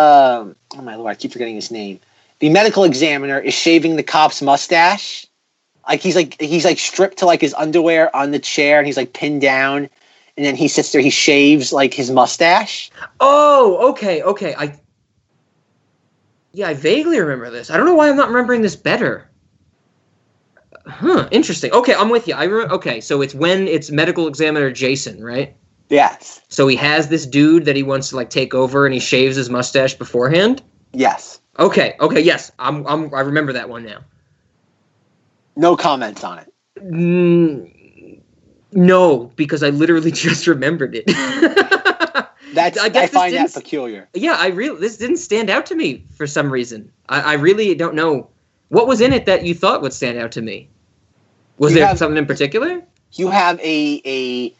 Oh my Lord, I keep forgetting his name. The medical examiner is shaving the cop's mustache. Like he's stripped to like his underwear on the chair, and he's like pinned down, and then he sits there. He shaves like his mustache. Oh, okay. I vaguely remember this. I don't know why I'm not remembering this better. Huh? Interesting. Okay, I'm with you. So it's when it's medical examiner Jason, right? Yes. So he has this dude that he wants to like take over, and he shaves his mustache beforehand. Yes. Okay. Yes. I remember that one now. No comments on it. No, because I literally just remembered it. I find that peculiar. Yeah, this didn't stand out to me for some reason. I really don't know what was in it that you thought would stand out to me. Was there something in particular? You have a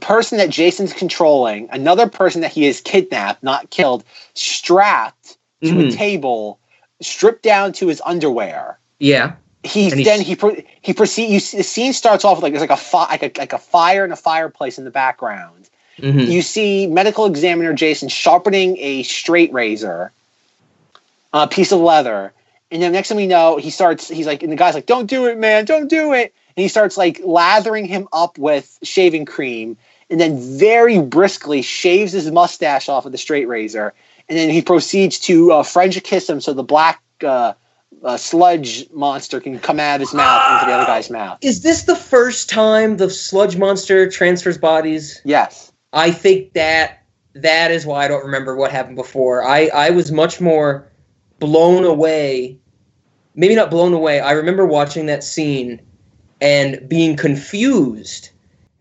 person that Jason's controlling, another person that he has kidnapped, not killed, strapped to a table, stripped down to his underwear. Yeah. He proceeds. The scene starts off with like there's like a fire and a fireplace in the background. You see medical examiner Jason sharpening a straight razor, a piece of leather, and then next thing we know, he's like, and the guy's like, "Don't do it, man! Don't do it!" And he starts like lathering him up with shaving cream, and then very briskly shaves his mustache off with the straight razor, and then he proceeds to French kiss him so the black. Sludge monster can come out of his mouth into the other guy's mouth. Is this the first time the sludge monster transfers bodies? Yes. I think that is why I don't remember what happened before. I was much more blown away. Maybe not blown away. I remember watching that scene and being confused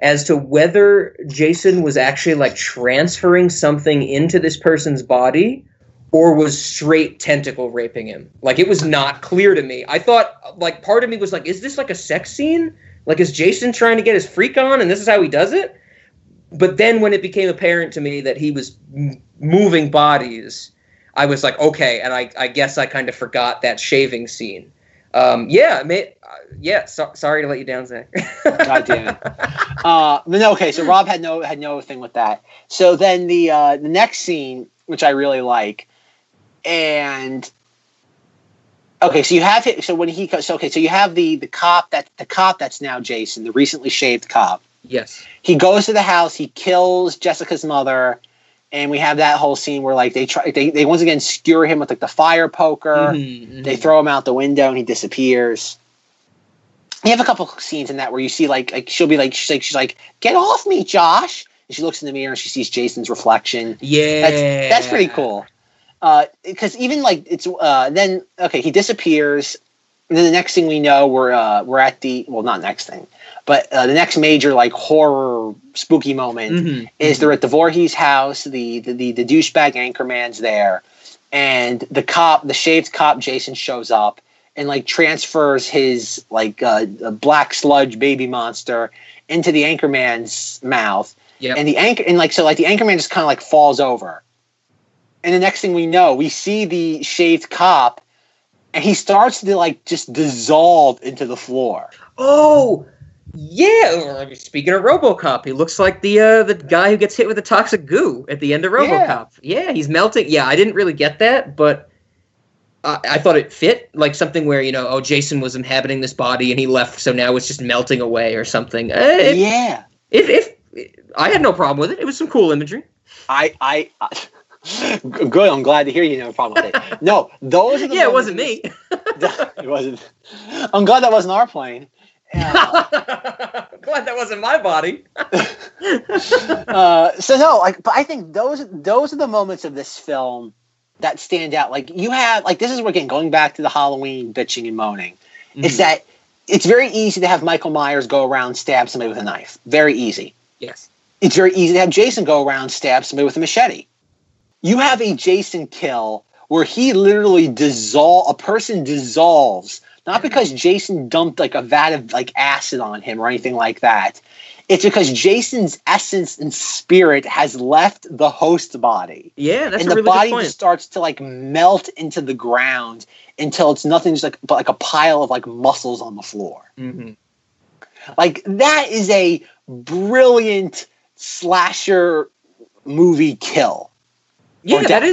as to whether Jason was actually like transferring something into this person's body or was straight tentacle raping him. Like, it was not clear to me. I thought, like, part of me was like, is this like a sex scene? Like, is Jason trying to get his freak on and this is how he does it? But then when it became apparent to me that he was moving bodies, I was like, okay, and I guess I kind of forgot that shaving scene. Sorry to let you down, Zach. God damn it. Okay, so Rob had no thing with that. So then the next scene, which I really like, and okay, so you have it. So when he comes, so you have the cop that's now Jason, the recently shaved cop. Yes. He goes to the house. He kills Jessica's mother. And we have that whole scene where, like, they once again skewer him with, like, the fire poker. Mm-hmm, mm-hmm. They throw him out the window and he disappears. You have a couple scenes in that where you see, like she'll be like, she's like, get off me, Josh. And she looks in the mirror and she sees Jason's reflection. Yeah. That's pretty cool. Because even, like, it's, then, okay, he disappears. And then the next thing we know, we're at the, well, not next thing. But the next major, like, horror, spooky moment is they're at the Voorhees house. The douchebag anchorman's there, and the shaved cop Jason shows up and, like, transfers his, like, black sludge baby monster into the anchorman's mouth. Yep. And the anchorman just kind of, like, falls over. And the next thing we know, we see the shaved cop, and he starts to, like, just dissolve into the floor. Oh. Yeah, speaking of RoboCop, he looks like the guy who gets hit with the toxic goo at the end of RoboCop. Yeah, he's melting. Yeah, I didn't really get that, but I thought it fit. Like, something where, you know, oh, Jason was inhabiting this body and he left, so now it's just melting away or something. I had no problem with it. It was some cool imagery. Good, I'm glad to hear you didn't have a problem with it. No, those are the it wasn't me. It wasn't. I'm glad that wasn't our plane. I'm glad that wasn't my body. But I think those are the moments of this film that stand out. Like, you have, like, this is again going back to the Halloween bitching and moaning. Mm-hmm. It's that it's very easy to have Michael Myers go around stab somebody with a knife. Very easy. Yes. It's very easy to have Jason go around stab somebody with a machete. You have a Jason kill where he literally dissolves. Not because Jason dumped, like, a vat of, like, acid on him or anything like that. It's because Jason's essence and spirit has left the host body. Yeah, that's a really good point. And the body just starts to, like, melt into the ground until it's nothing just like, but, like, a pile of, like, muscles on the floor. Mm-hmm. Like, that is a brilliant slasher movie kill. Yeah, that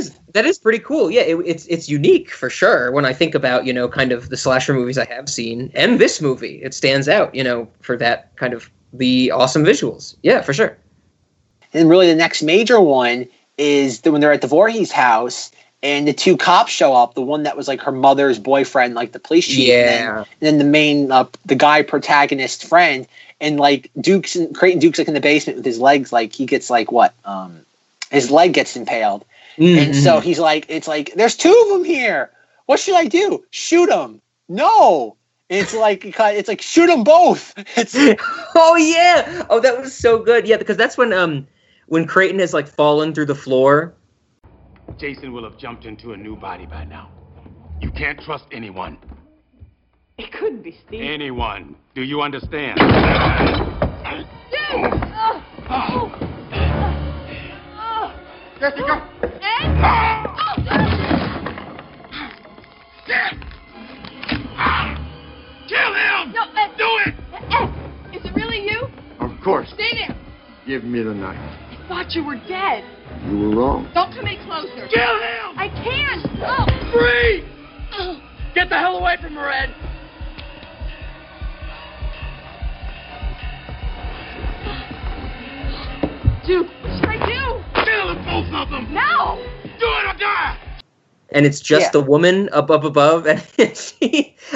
is pretty cool. Yeah, it's unique for sure. When I think about, you know, kind of the slasher movies I have seen and this movie, it stands out, you know, for that kind of the awesome visuals. Yeah, for sure. And really the next major one is when they're at the Voorhees house and the two cops show up, the one that was, like, her mother's boyfriend, like the police chief. Yeah. And then the main, the guy protagonist friend, and, like, Creighton Duke's, like, in the basement with his legs, like, he gets, like, what? His leg gets impaled. Mm-hmm. And so he's like, it's like, there's two of them here. What should I do? Shoot them. No. It's like, shoot them both. It's oh, yeah. Oh, that was so good. Yeah, because that's when Creighton has, like, fallen through the floor. Jason will have jumped into a new body by now. You can't trust anyone. It could be Steve. Anyone. Do you understand? Jessica! Kill him! No, do it! Is it really you? Of course. Stay there. Give me the knife. I thought you were dead. You were wrong. Don't come any closer. Kill him! I can't. Oh. Free! Get the hell away from her, Ed. Duke, what should I do? Both of them. No! Do it or die! And it's just the woman above, and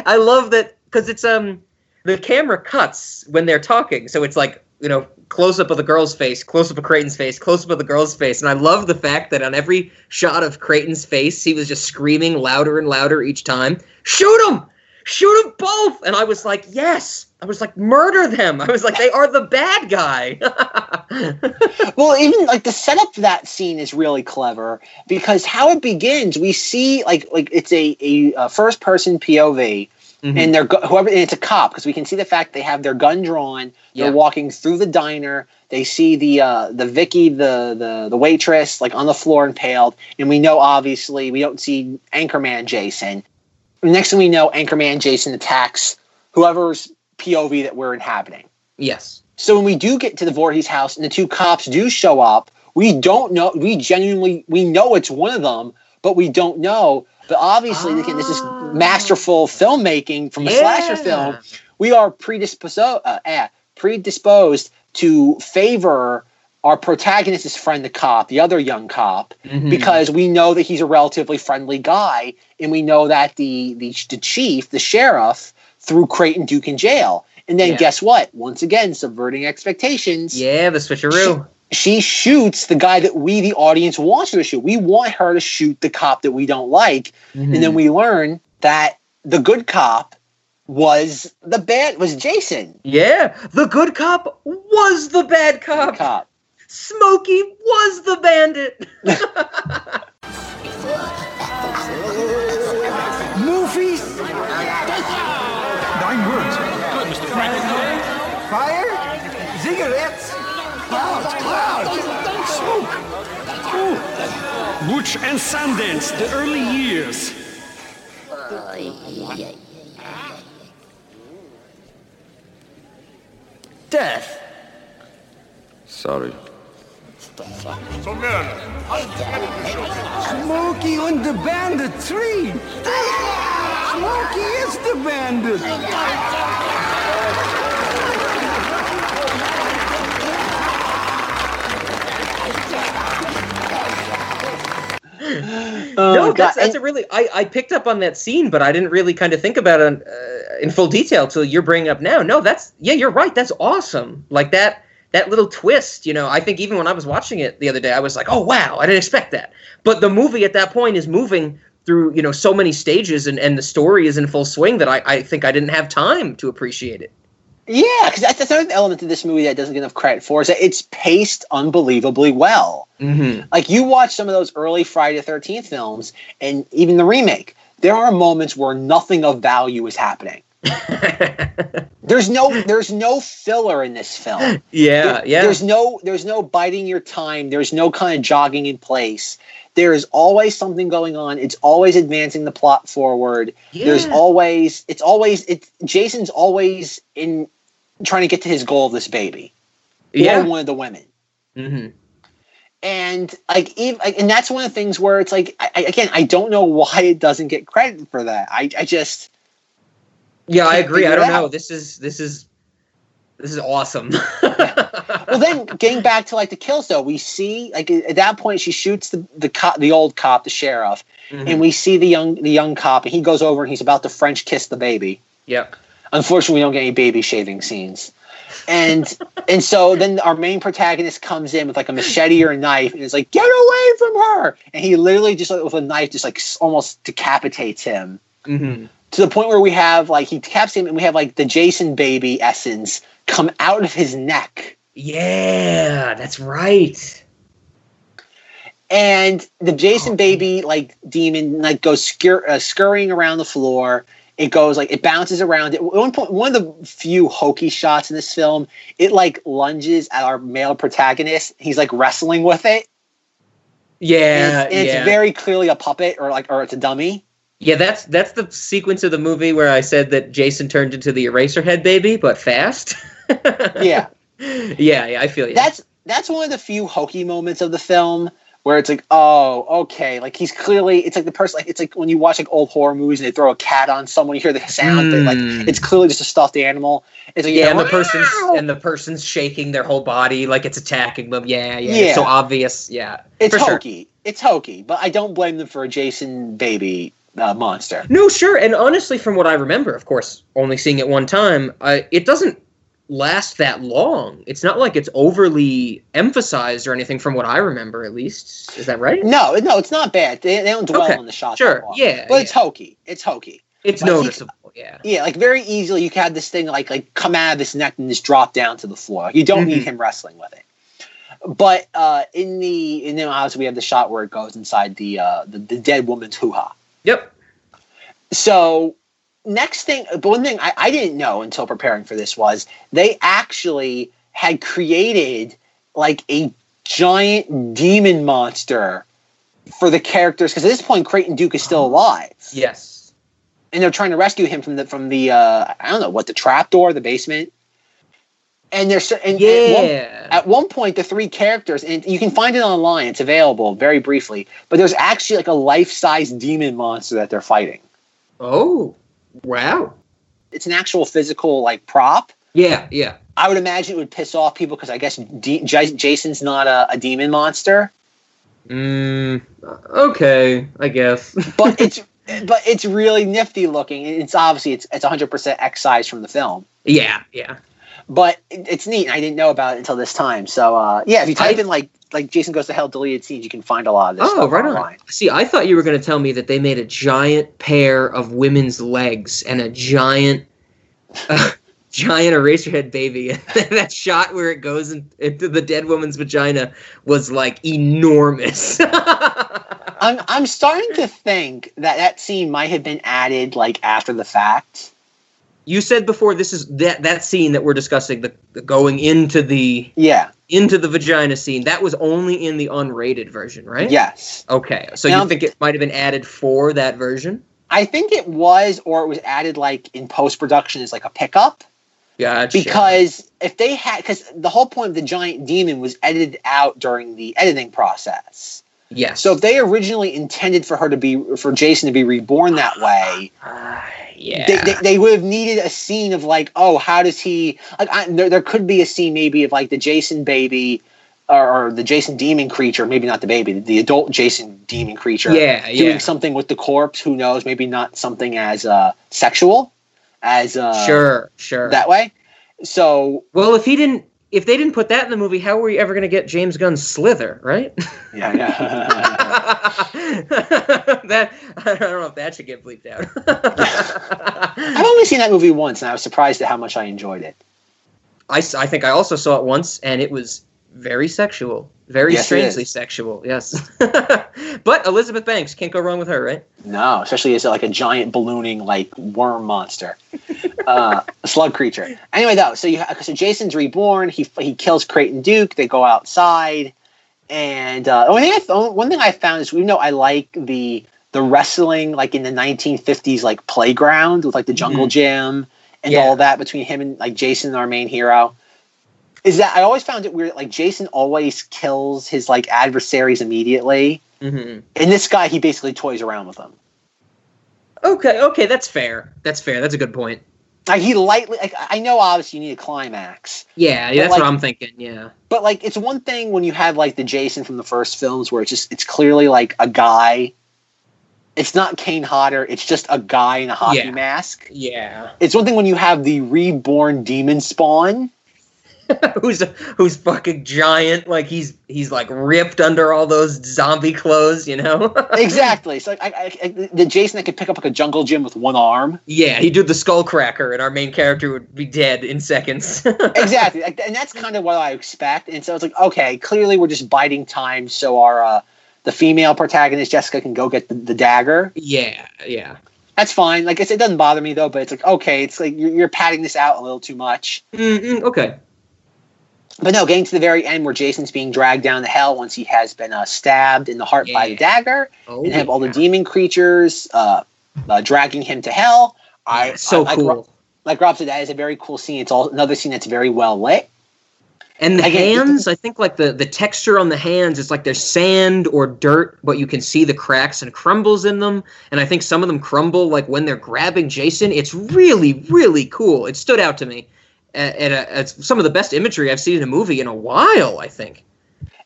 I love that, because it's, the camera cuts when they're talking, so it's like, you know, close-up of the girl's face, close-up of Creighton's face, close-up of the girl's face, and I love the fact that on every shot of Creighton's face, he was just screaming louder and louder each time, shoot him! Shoot them both! And I was like, yes! I was like, murder them. I was like, they are the bad guy. Well, even like the setup for that scene is really clever because how it begins, we see like it's a first person POV, mm-hmm. and they're whoever, and it's a cop because we can see the fact they have their gun drawn. They're walking through the diner. They see the Vicky, the waitress, like on the floor impaled, and we know obviously we don't see Anchorman Jason. Next thing we know, Anchorman Jason attacks whoever's POV that we're inhabiting. Yes. So when we do get to the Voorhees house and the two cops do show up, we don't know. We know it's one of them, but we don't know. But obviously, again, this is masterful filmmaking from a slasher film. We are predisposed to favor our protagonist's friend, the cop, the other young cop, mm-hmm. because we know that he's a relatively friendly guy, and we know that the chief, the sheriff, threw Creighton Duke in jail. And then guess what? Once again, subverting expectations. Yeah, the switcheroo. She shoots the guy that we, the audience, wants her to shoot. We want her to shoot the cop that we don't like. Mm-hmm. And then we learn that the good cop was Jason. Yeah, the good cop was the bad cop. Smokey was the bandit. Movies. 9 words. Good, Mr. Franklin. Fire. Cigarettes. Clouds. Smoke. Butch and Sundance, the early years. Death. Sorry. Smokey on the bandit tree. Smokey is the bandit. No, that's a really. I picked up on that scene, but I didn't really kind of think about it in full detail till you're bringing up now. No, you're right. That's awesome. Like that. That little twist, you know, I think even when I was watching it the other day, I was like, oh, wow, I didn't expect that. But the movie at that point is moving through, you know, so many stages and the story is in full swing that I think I didn't have time to appreciate it. Yeah, because that's another element of this movie that doesn't get enough credit for is that it's paced unbelievably well. Mm-hmm. Like you watch some of those early Friday the 13th films and even the remake, there are moments where nothing of value is happening. There's no filler in this film. There's no biding your time. There's no kind of jogging in place. There is always something going on. It's always advancing the plot forward. There's always Jason's always in trying to get to his goal of this baby or one of the women. Mm-hmm. And like, and that's one of the things where it's like, I don't know why it doesn't get credit for that. I just. Yeah, I agree. I don't know. This is awesome. Well, then getting back to like the kills, though, we see like at that point she shoots the old cop, the sheriff, mm-hmm. and we see the young cop, and he goes over and he's about to French kiss the baby. Yep. Unfortunately, we don't get any baby shaving scenes, and so then our main protagonist comes in with like a machete or a knife, and is like, "Get away from her!" And he literally just like, with a knife, just like almost decapitates him. Mm-hmm. To the point where we have, like, he taps him and we have, like, the Jason baby essence come out of his neck. Yeah, that's right. And the Jason baby, like, demon, like, goes scurrying around the floor. It goes, like, it bounces around. At one point, one of the few hokey shots in this film, it, like, lunges at our male protagonist. He's, like, wrestling with it. Yeah, and it's very clearly a puppet or it's a dummy. Yeah, that's the sequence of the movie where I said that Jason turned into the Eraserhead baby, but fast. Yeah, I feel you. That's one of the few hokey moments of the film where it's like, oh, okay, like he's clearly, it's like the person, like it's like when you watch like old horror movies and they throw a cat on someone, you hear the sound, but like it's clearly just a stuffed animal. It's like, and the person's shaking their whole body like it's attacking them. Yeah. It's so obvious. Yeah, it's hokey. Sure. It's hokey, but I don't blame them for a Jason baby. Monster. No, sure. And honestly, from what I remember, of course, only seeing it one time, it doesn't last that long. It's not like it's overly emphasized or anything from what I remember, at least. Is that right? No, it's not bad. They don't dwell on the shots. Sure. That long. But it's hokey. It's noticeable. yeah. Yeah, like very easily you had this thing like come out of his neck and just drop down to the floor. You don't need him wrestling with it. But in the obviously we have the shot where it goes inside the dead woman's hoo-ha. Yep. So next thing, but one thing I didn't know until preparing for this was they actually had created like a giant demon monster for the characters, because at this point Creighton Duke is still alive. Yes, and they're trying to rescue him from the I don't know what, the trapdoor, the basement. And there's at one point the three characters, and you can find it online, it's available very briefly, but there's actually like a life-size demon monster that they're fighting. Oh, wow. It's an actual physical like prop. Yeah, yeah. I would imagine it would piss off people because I guess Jason's not a demon monster. Okay, I guess. but it's really nifty looking. It's obviously it's 100% excised from the film. Yeah, yeah. But it's neat. I didn't know about it until this time. So yeah, if you type in like Jason Goes to Hell deleted scenes, you can find a lot of this stuff right online. On. See, I thought you were going to tell me that they made a giant pair of women's legs and a giant giant Eraserhead baby. That shot where it goes into the dead woman's vagina was like enormous. I'm starting to think that scene might have been added like after the fact. You said before this is that scene that we're discussing, the going into the vagina scene. That was only in the unrated version, right? Yes. Okay. So now, you think it might have been added for that version? I think it was, or it was added like in post-production as like a pickup. Gotcha. Because because the whole point of the giant demon was edited out during the editing process. Yes. So if they originally intended for Jason to be reborn that way, yeah, they would have needed a scene of like, oh, how does he like? There could be a scene maybe of like the Jason baby or the Jason demon creature, maybe not the baby, the adult Jason demon creature, doing something with the corpse. Who knows? Maybe not something as sexual as sure that way. So well, if they didn't put that in the movie, how were you ever going to get James Gunn's Slither, right? Yeah, yeah. I don't know if that should get bleeped out. I've only seen that movie once, and I was surprised at how much I enjoyed it. I think I also saw it once, and it was very sexual. Very strangely sexual, yes. But Elizabeth Banks, can't go wrong with her, right? No, especially as like a giant ballooning like worm monster, slug creature. Anyway, though, so Jason's reborn. He kills Creighton Duke. They go outside, and one thing I found is I like the wrestling like in the 1950s like playground with like the jungle gym and all that between him and like Jason, our main hero. Is that I always found it weird, like Jason always kills his like adversaries immediately, and this guy he basically toys around with them. Okay, that's fair. That's a good point. Like he lightly, like I know obviously you need a climax. Yeah, that's like, what I'm thinking. Yeah, but like it's one thing when you have like the Jason from the first films where it's clearly like a guy. It's not Kane Hodder. It's just a guy in a hockey mask. Yeah, it's one thing when you have the reborn demon spawn. who's fucking giant, like he's like ripped under all those zombie clothes, you know? Exactly. So like the Jason that could pick up like a jungle gym with one arm. Yeah, he'd do the skull cracker and our main character would be dead in seconds. Exactly. And that's kind of what I expect. And so it's like, okay, clearly we're just biding time so our the female protagonist Jessica can go get the dagger. Yeah, yeah. That's fine. Like I said, it doesn't bother me though, but it's like, okay, it's like you're padding this out a little too much. Okay. But no, getting to the very end where Jason's being dragged down to hell once he has been stabbed in the heart by the dagger, and have all the demon creatures dragging him to hell. Cool. Like Rob said, that is a very cool scene. It's another scene that's very well lit. And the hands, I think like the texture on the hands, it's like there's sand or dirt, but you can see the cracks and crumbles in them. And I think some of them crumble like when they're grabbing Jason. It's really, really cool. It stood out to me. It's some of the best imagery I've seen in a movie in a while, I think.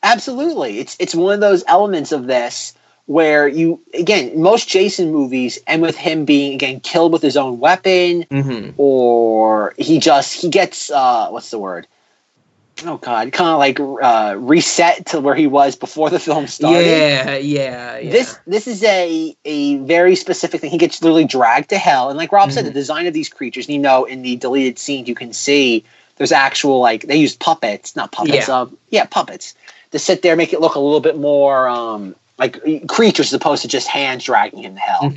Absolutely. It's one of those elements of this where you, again, most Jason movies, and with him being, again, killed with his own weapon, or he gets, what's the word? oh God, kind of like reset to where he was before the film started. Yeah. This is a very specific thing. He gets literally dragged to hell. And like Rob said, the design of these creatures, you know, in the deleted scenes, you can see there's actual, like, they used puppets, not puppets. Puppets to sit there, make it look a little bit more like creatures as opposed to just hands dragging him to hell.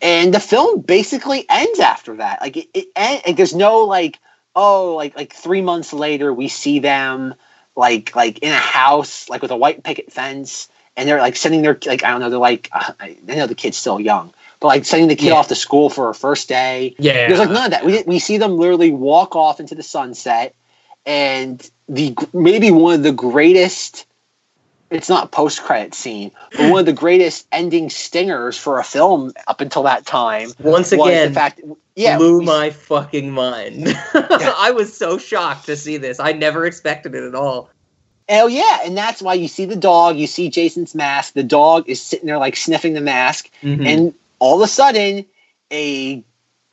And the film basically ends after that. Like it ends, like, there's no like, oh, like 3 months later, we see them like in a house, like with a white picket fence, and they're like sending their, like, I don't know, they're like, I know the kid's still young, but like sending the kid off to school for her first day. Yeah, there's like none of that. We see them literally walk off into the sunset, and the maybe one of the greatest, it's not post-credit scene, but one of the greatest ending stingers for a film up until that time. Once again, the fact, blew my fucking mind. I was so shocked to see this. I never expected it at all. Oh, yeah. And that's why you see the dog, you see Jason's mask. The dog is sitting there, like, sniffing the mask. And all of a sudden, a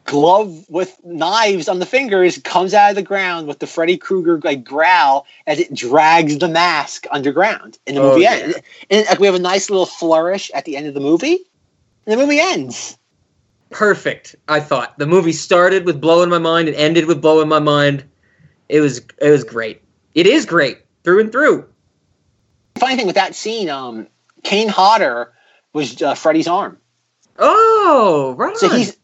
glove with knives on the fingers comes out of the ground with the Freddy Krueger like growl as it drags the mask underground, and the movie ends. And like, we have a nice little flourish at the end of the movie, and the movie ends. Perfect. I thought the movie started with blowing my mind and ended with blowing my mind. It was great. It is great through and through. Funny thing with that scene, Kane Hodder was Freddy's arm. Oh, right.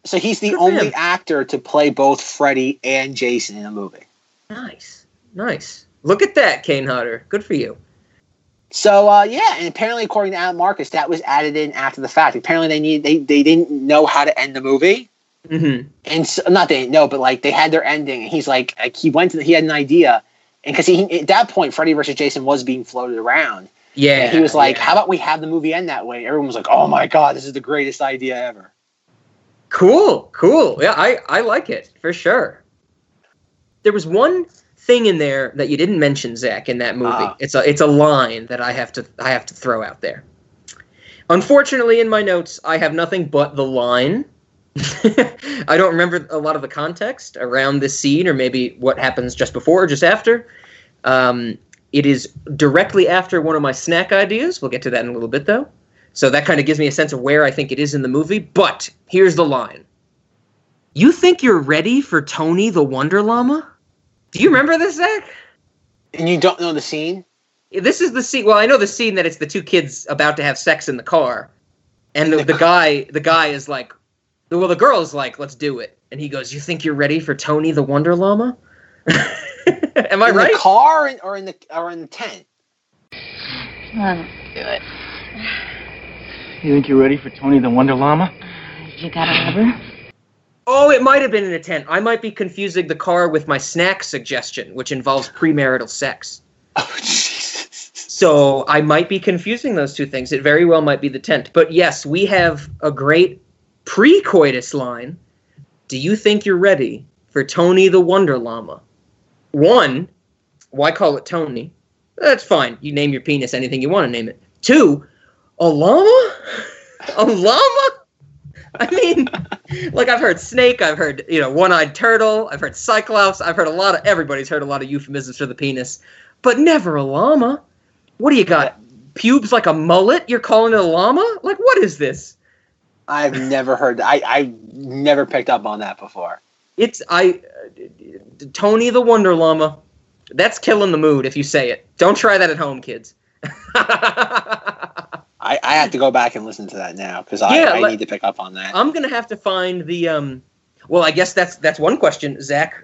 So he's the only actor to play both Freddy and Jason in a movie. Nice. Look at that, Kane Hodder. Good for you. So and apparently, according to Adam Marcus, that was added in after the fact. Apparently, they didn't know how to end the movie, and so, not they didn't know, but like they had their ending, and he's like he had an idea, and because he at that point, Freddy vs. Jason was being floated around. Yeah, and he was like, "How about we have the movie end that way?" Everyone was like, "Oh my God, this is the greatest idea ever!" Cool. Yeah, I like it for sure. There was one thing in there that you didn't mention, Zach, in that movie. It's a line that I have to throw out there. Unfortunately, in my notes, I have nothing but the line. I don't remember a lot of the context around this scene, or maybe what happens just before or just after. It is directly after one of my snack ideas. We'll get to that in a little bit, though. So that kind of gives me a sense of where I think it is in the movie. But here's the line. "You think you're ready for Tony the Wonder Llama?" Do you remember this, Zach? And you don't know the scene? This is the scene. Well, I know the scene that it's the two kids about to have sex in the car. And the guy is like, well, the girl is like, "Let's do it." And he goes, "You think you're ready for Tony the Wonder Llama?" Am I right? In the car or in the tent? Let's do it. "You think you're ready for Tony the Wonder Llama? You got a rubber?" Oh, it might have been in a tent. I might be confusing the car with my snack suggestion, which involves premarital sex. Oh, Jesus. So I might be confusing those two things. It very well might be the tent. But yes, we have a great pre-coitus line. "Do you think you're ready for Tony the Wonder Llama?" One, why call it Tony? That's fine. You name your penis anything you want to name it. Two, a llama? A llama? I mean, like, I've heard snake, I've heard, you know, one-eyed turtle, I've heard cyclops, I've heard everybody's heard a lot of euphemisms for the penis, but never a llama. What do you got? Pubes like a mullet? You're calling it a llama? Like, what is this? I've never heard that. I never picked up on that before. Tony the Wonder Llama. That's killing the mood if you say it. Don't try that at home, kids. I have to go back and listen to that now because I need to pick up on that. I'm gonna have to find the. Well, I guess that's one question. Zach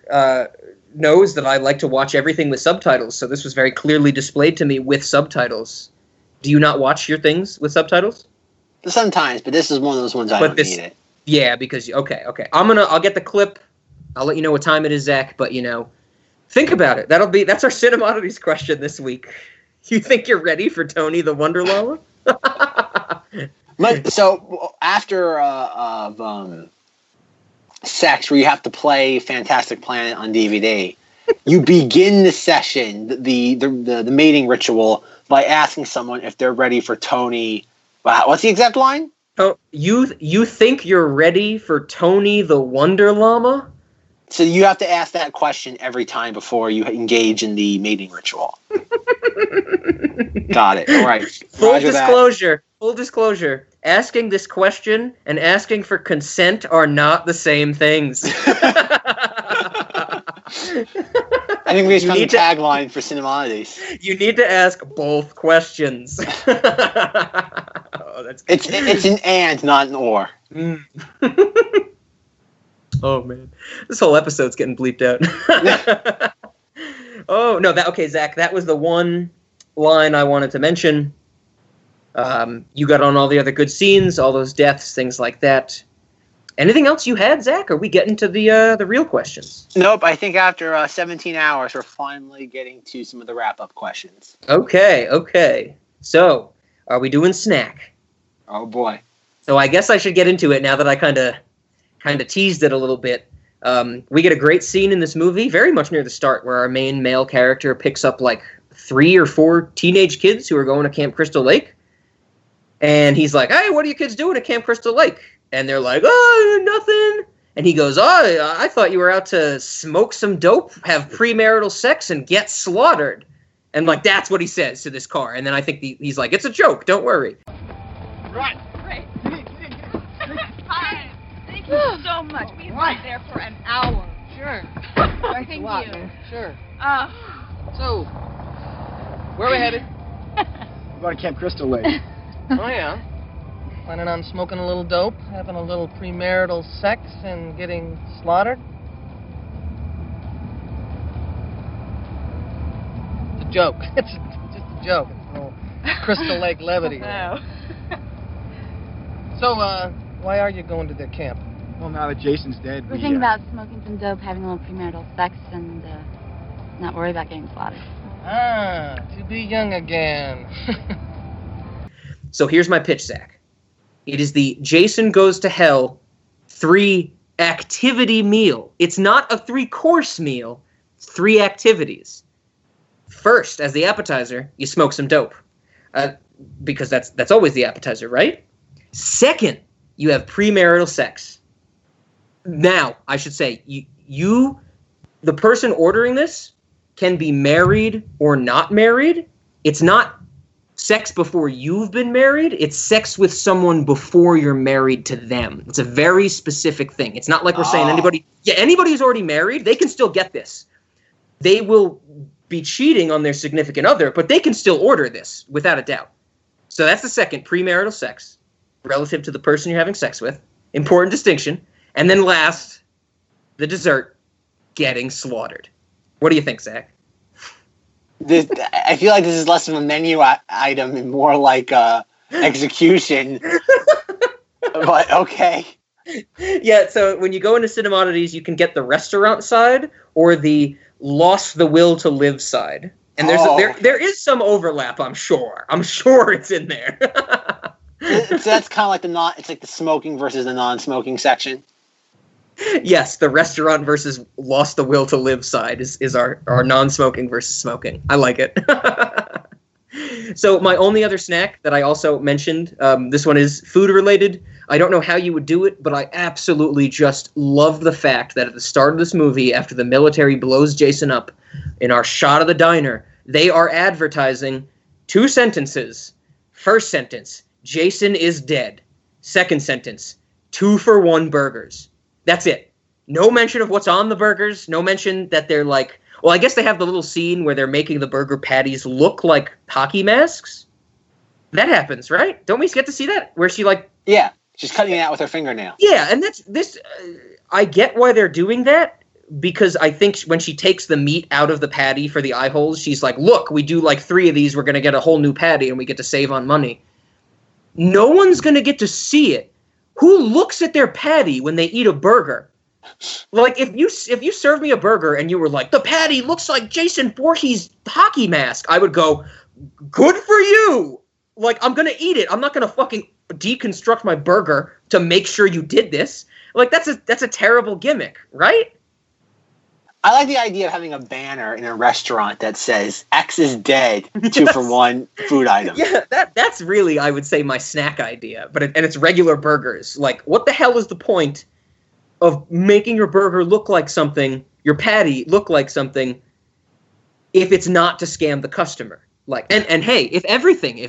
knows that I like to watch everything with subtitles, so this was very clearly displayed to me with subtitles. Do you not watch your things with subtitles? Sometimes, but this is one of those ones I don't need it. Yeah, because okay. I'll get the clip. I'll let you know what time it is, Zach, but, you know, think about it. That's our Cinemodities question this week. You think you're ready for Tony the Wonder Llama? So, after sex, where you have to play Fantastic Planet on DVD, you begin the session, the mating ritual, by asking someone if they're ready for Tony. Wow, what's the exact line? Oh, you think you're ready for Tony the Wonder Llama? So you have to ask that question every time before you engage in the mating ritual. Got it. All right. Full disclosure. Full disclosure. Asking this question and asking for consent are not the same things. I think we should have a tagline for Cinemodities. You need to ask both questions. Oh, that's it's an and, not an or. Mm. Oh man, this whole episode's getting bleeped out. Oh no, okay, Zach. That was the one line I wanted to mention. You got on all the other good scenes, all those deaths, things like that. Anything else you had, Zach? Are we getting to the real questions? Nope. I think after 17 hours, we're finally getting to some of the wrap-up questions. Okay. So, are we doing snack? Oh, boy. So I guess I should get into it now that I kind of teased it a little bit. We get a great scene in this movie, very much near the start, where our main male character picks up, 3 or 4 teenage kids who are going to Camp Crystal Lake. And he's like, hey, what are you kids doing at Camp Crystal Lake? And they're like, oh, nothing. And he goes, oh, I thought you were out to smoke some dope, have premarital sex, and get slaughtered. And, that's what he says to this car. And then I think he's like, it's a joke. Don't worry. Right. Great. Hi. Thank you so much. We've been there for an hour. Sure. Thank you. Man. Sure. So, where are we headed? We're going to Camp Crystal Lake. Oh, yeah. Planning on smoking a little dope, having a little premarital sex, and getting slaughtered? It's a joke. It's just a joke. It's a little Crystal Lake levity. Oh. So, why are you going to their camp? Well, now that Jason's dead, we're thinking about smoking some dope, having a little premarital sex, and not worry about getting slaughtered. Ah, to be young again. So here's my pitch, Zach. It is the Jason Goes to Hell 3-activity meal. It's not a 3-course meal. It's 3 activities. First, as the appetizer, you smoke some dope. Because that's always the appetizer, right? Second, you have premarital sex. Now, I should say, you, the person ordering this, can be married or not married. It's not sex before you've been married, it's sex with someone before you're married to them. It's a very specific thing. It's not like we're saying anybody who's already married, they can still get this. They will be cheating on their significant other, but they can still order this, without a doubt. So that's the second, premarital sex, relative to the person you're having sex with. Important distinction. And then last, the dessert, getting slaughtered. What do you think, Zach? I feel like this is less of a menu item and more like execution. But okay. Yeah, so when you go into Cinemodities, you can get the restaurant side or the lost the will to live side. And there is some overlap, I'm sure. I'm sure it's in there. So that's kind of like it's like the smoking versus the non-smoking section. Yes, the restaurant versus lost the will to live side is our non-smoking versus smoking. I like it. So my only other snack that I also mentioned, this one is food related. I don't know how you would do it, but I absolutely just love the fact that at the start of this movie, after the military blows Jason up, in our shot of the diner, they are advertising 2 sentences. First sentence, Jason is dead. Second sentence, 2-for-1 burgers. That's it. No mention of what's on the burgers. No mention that they're I guess they have the little scene where they're making the burger patties look like hockey masks. That happens, right? Don't we get to see that? Where she yeah, she's cutting it out with her fingernail. Yeah, and that's this. I get why they're doing that because I think when she takes the meat out of the patty for the eye holes, she's like, look, we do 3 of these. We're going to get a whole new patty and we get to save on money. No one's going to get to see it. Who looks at their patty when they eat a burger? If you served me a burger and you were the patty looks like Jason Voorhees' hockey mask, I would go, good for you. I'm going to eat it. I'm not going to fucking deconstruct my burger to make sure you did this. That's a terrible gimmick, right? I like the idea of having a banner in a restaurant that says X is dead, 2-for-1 food item. Yeah, that's really, I would say, my snack idea. But it's regular burgers. What the hell is the point of making your burger look like something, your patty look like something, if it's not to scam the customer. Like, and hey, if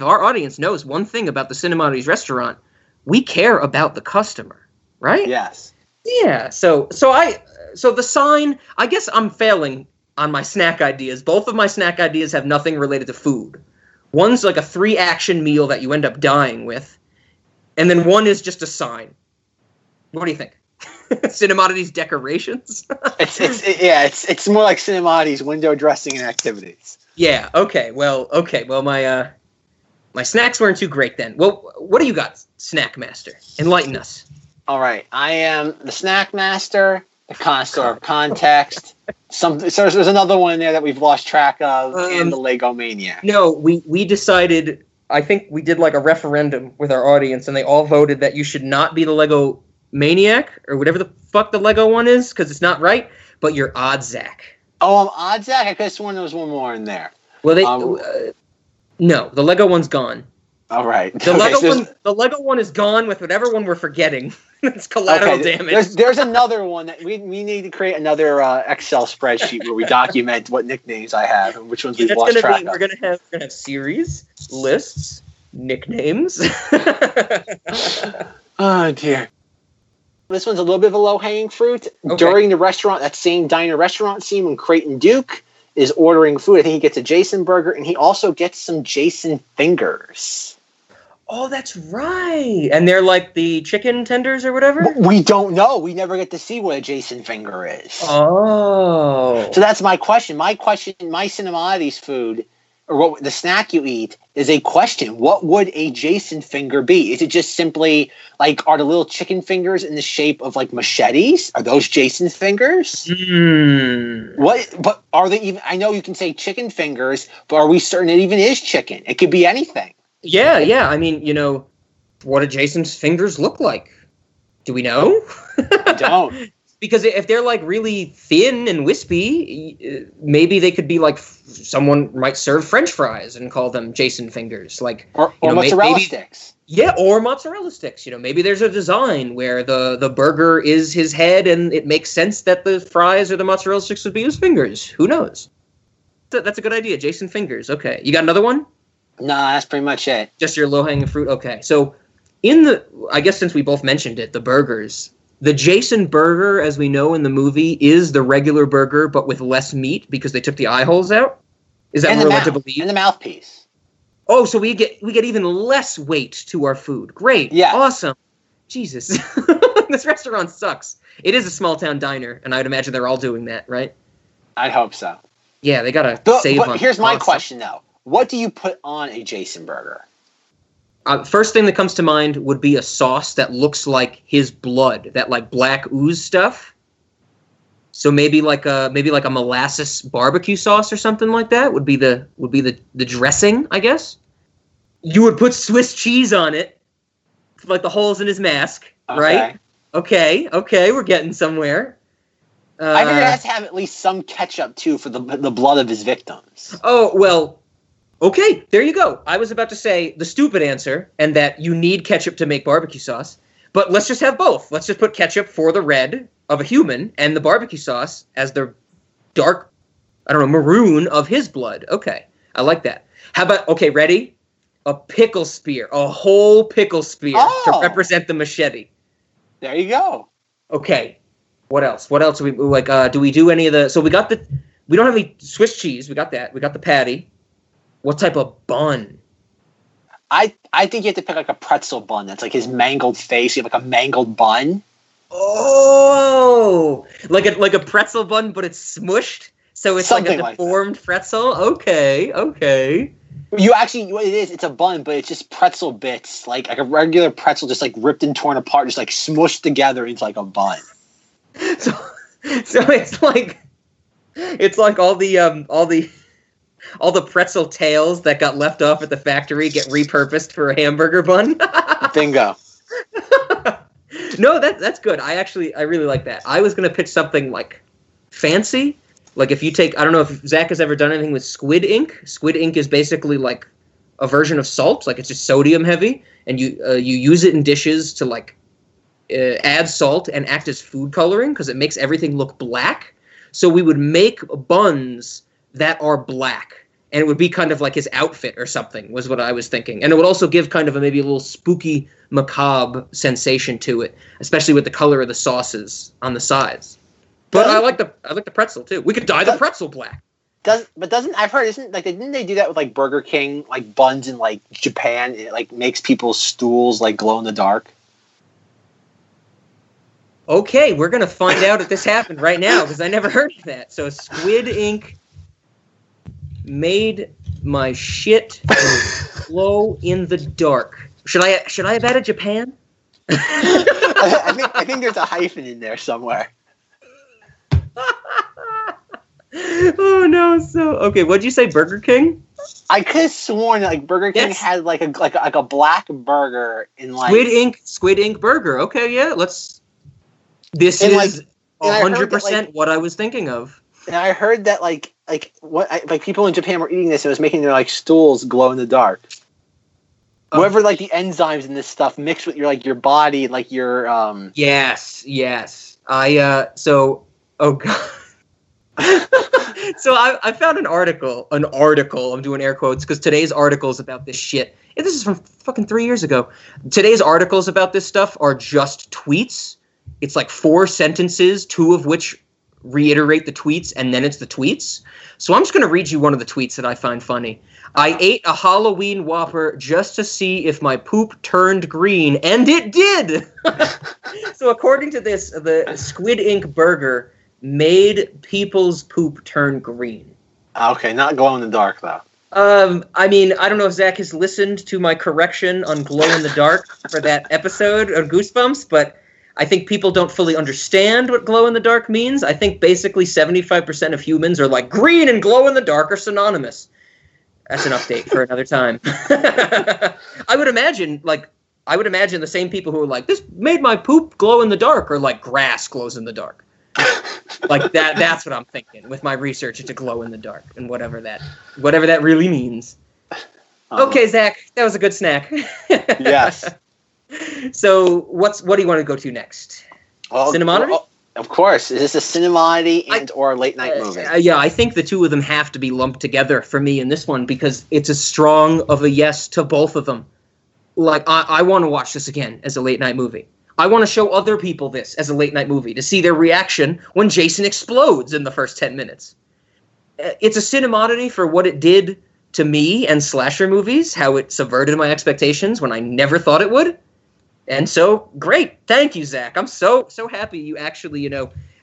our audience knows one thing about the Cinemodities restaurant, we care about the customer, right? Yes. Yeah. So the sign, I guess I'm failing on my snack ideas. Both of my snack ideas have nothing related to food. One's like a 3-action meal that you end up dying with. And then one is just a sign. What do you think? Cinemodities decorations? It's more like Cinemodities window dressing and activities. Yeah. Okay. Well, my snacks weren't too great then. Well, what do you got, Snack Master? Enlighten us. All right. I am the Snack Master, the Connoisseur of Context. So there's another one in there that we've lost track of, and the Lego Maniac. No, we decided. I think we did like a referendum with our audience, and they all voted that you should not be the Lego Maniac or whatever the fuck the Lego one is, because it's not right. But you're Odzack. Oh, I'm Odzack? I could have sworn there was one more in there. Well, they no, the Lego one's gone. All right. The Lego one is gone with whatever one we're forgetting. It's collateral damage. There's another one that we need to create another Excel spreadsheet where we document what nicknames I have and which ones we've lost track of. We're gonna have series, lists, nicknames. Oh dear. This one's a little bit of a low-hanging fruit. Okay. During the restaurant, that same diner restaurant scene when Creighton Duke is ordering food, I think he gets a Jason burger, and he also gets some Jason fingers. Oh, that's right. And they're like the chicken tenders or whatever? We don't know. We never get to see what a Jason finger is. Oh. So that's my question. My Cinemodities food, or the snack you eat, is a question. What would a Jason finger be? Is it just simply, like, are the little chicken fingers in the shape of, like, machetes? Are those Jason fingers? Mm. What? But are they even – I know you can say chicken fingers, but are we certain it even is chicken? It could be anything. Yeah. I mean, you know, what do Jason's fingers look like? Do we know? I don't. Because if they're, like, really thin and wispy, maybe they could be, like, someone might serve French fries and call them Jason fingers. Like, or mozzarella sticks. Yeah, or mozzarella sticks. You know, maybe there's a design where the burger is his head and it makes sense that the fries or the mozzarella sticks would be his fingers. Who knows? That's a good idea. Jason fingers. Okay. You got another one? Nah, that's pretty much it. Just your low-hanging fruit? Okay. So I guess since we both mentioned it, the burgers... The Jason burger, as we know in the movie, is the regular burger, but with less meat because they took the eye holes out. Is that more led to believe? And the mouthpiece. Oh, so we get even less weight to our food. Great. Yeah. Awesome. Jesus. This restaurant sucks. It is a small-town diner, and I'd imagine they're all doing that, right? I'd hope so. Yeah, they got to save on... Here's my question, though. What do you put on a Jason burger? First thing that comes to mind would be a sauce that looks like his blood, that like black ooze stuff. So maybe like a molasses barbecue sauce or something like that would be the dressing, I guess. You would put Swiss cheese on it, like the holes in his mask, okay. Right? Okay, we're getting somewhere. I think it has to have at least some ketchup too for the blood of his victims. Oh well. Okay, there you go. I was about to say the stupid answer and that you need ketchup to make barbecue sauce, but let's just have both. Let's just put ketchup for the red of a human and the barbecue sauce as the dark, maroon of his blood. Okay, I like that. How about, ready? A pickle spear, a whole pickle spear to represent the machete. There you go. Okay, what else? Do we, like, do we do any of the, so we got the, we don't have any Swiss cheese. We got that. We got the patty. What type of bun? I think you have to pick like a pretzel bun. That's like his mangled face. You have like a mangled bun. Oh, like a pretzel bun, but it's smushed, so it's something like a deformed pretzel. Okay. You actually, what it is, it's a bun, but it's just pretzel bits, like a regular pretzel, just like ripped and torn apart, just like smushed together into like a bun. So it's like all the pretzel tails that got left off at the factory get repurposed for a hamburger bun. Bingo. No, that's good. I really like that. I was going to pitch something like fancy. Like if you take, I don't know if Zach has ever done anything with squid ink. Squid ink is basically like a version of salt. Like it's just sodium heavy and you use it in dishes to like add salt and act as food coloring because it makes everything look black. So we would make buns that are black. And it would be kind of like his outfit or something was what I was thinking. And it would also give kind of a maybe a little spooky, macabre sensation to it, especially with the color of the sauces on the sides. But I like the pretzel too. We could dye the pretzel black. Didn't they do that with like Burger King, like buns in like Japan? It like makes people's stools like glow in the dark. Okay, we're gonna find out if this happened right now because I never heard of that. So Squid Ink made my shit glow in the dark. Should I have added Japan? I think there's a hyphen in there somewhere. Oh no! So okay, what'd you say? Burger King? I could have sworn like Burger King had like a black burger in like Squid Ink burger. Okay, yeah. This is 100% what I was thinking of. And I heard that people in Japan were eating this, and it was making their like stools glow in the dark. Whatever like the enzymes in this stuff mixed with your body, like your Yes. So I found an article, I'm doing air quotes, because today's articles about this shit, this is from fucking 3 years ago. Today's articles about this stuff are just tweets. It's like 4 sentences, 2 of which reiterate the tweets, and then it's the tweets. So I'm just going to read you one of the tweets that I find funny. I ate a Halloween Whopper just to see if my poop turned green, and it did! So according to this, the Squid Ink burger made people's poop turn green. Okay, not glow in the dark, though. I mean, I don't know if Zach has listened to my correction on glow in the dark for that episode of Goosebumps, but I think people don't fully understand what glow in the dark means. I think basically 75% of humans are like, green and glow in the dark are synonymous. That's an update for another time. I would imagine the same people who are like, this made my poop glow in the dark, or like grass glows in the dark. Like that's what I'm thinking with my research into glow in the dark and whatever that really means. Okay, Zach, that was a good snack. Yes. So what do you want to go to next? Well, Cinemonity? Well, of course. Is this a Cinemodity or a late night movie? Yeah, I think the two of them have to be lumped together for me in this one because it's as strong of a yes to both of them. Like I want to watch this again as a late night movie. I want to show other people this as a late-night movie to see their reaction when Jason explodes in the first 10 minutes. It's a Cinemodity for what it did to me and slasher movies, how it subverted my expectations when I never thought it would. And so, great. Thank you, Zach. I'm so happy you actually,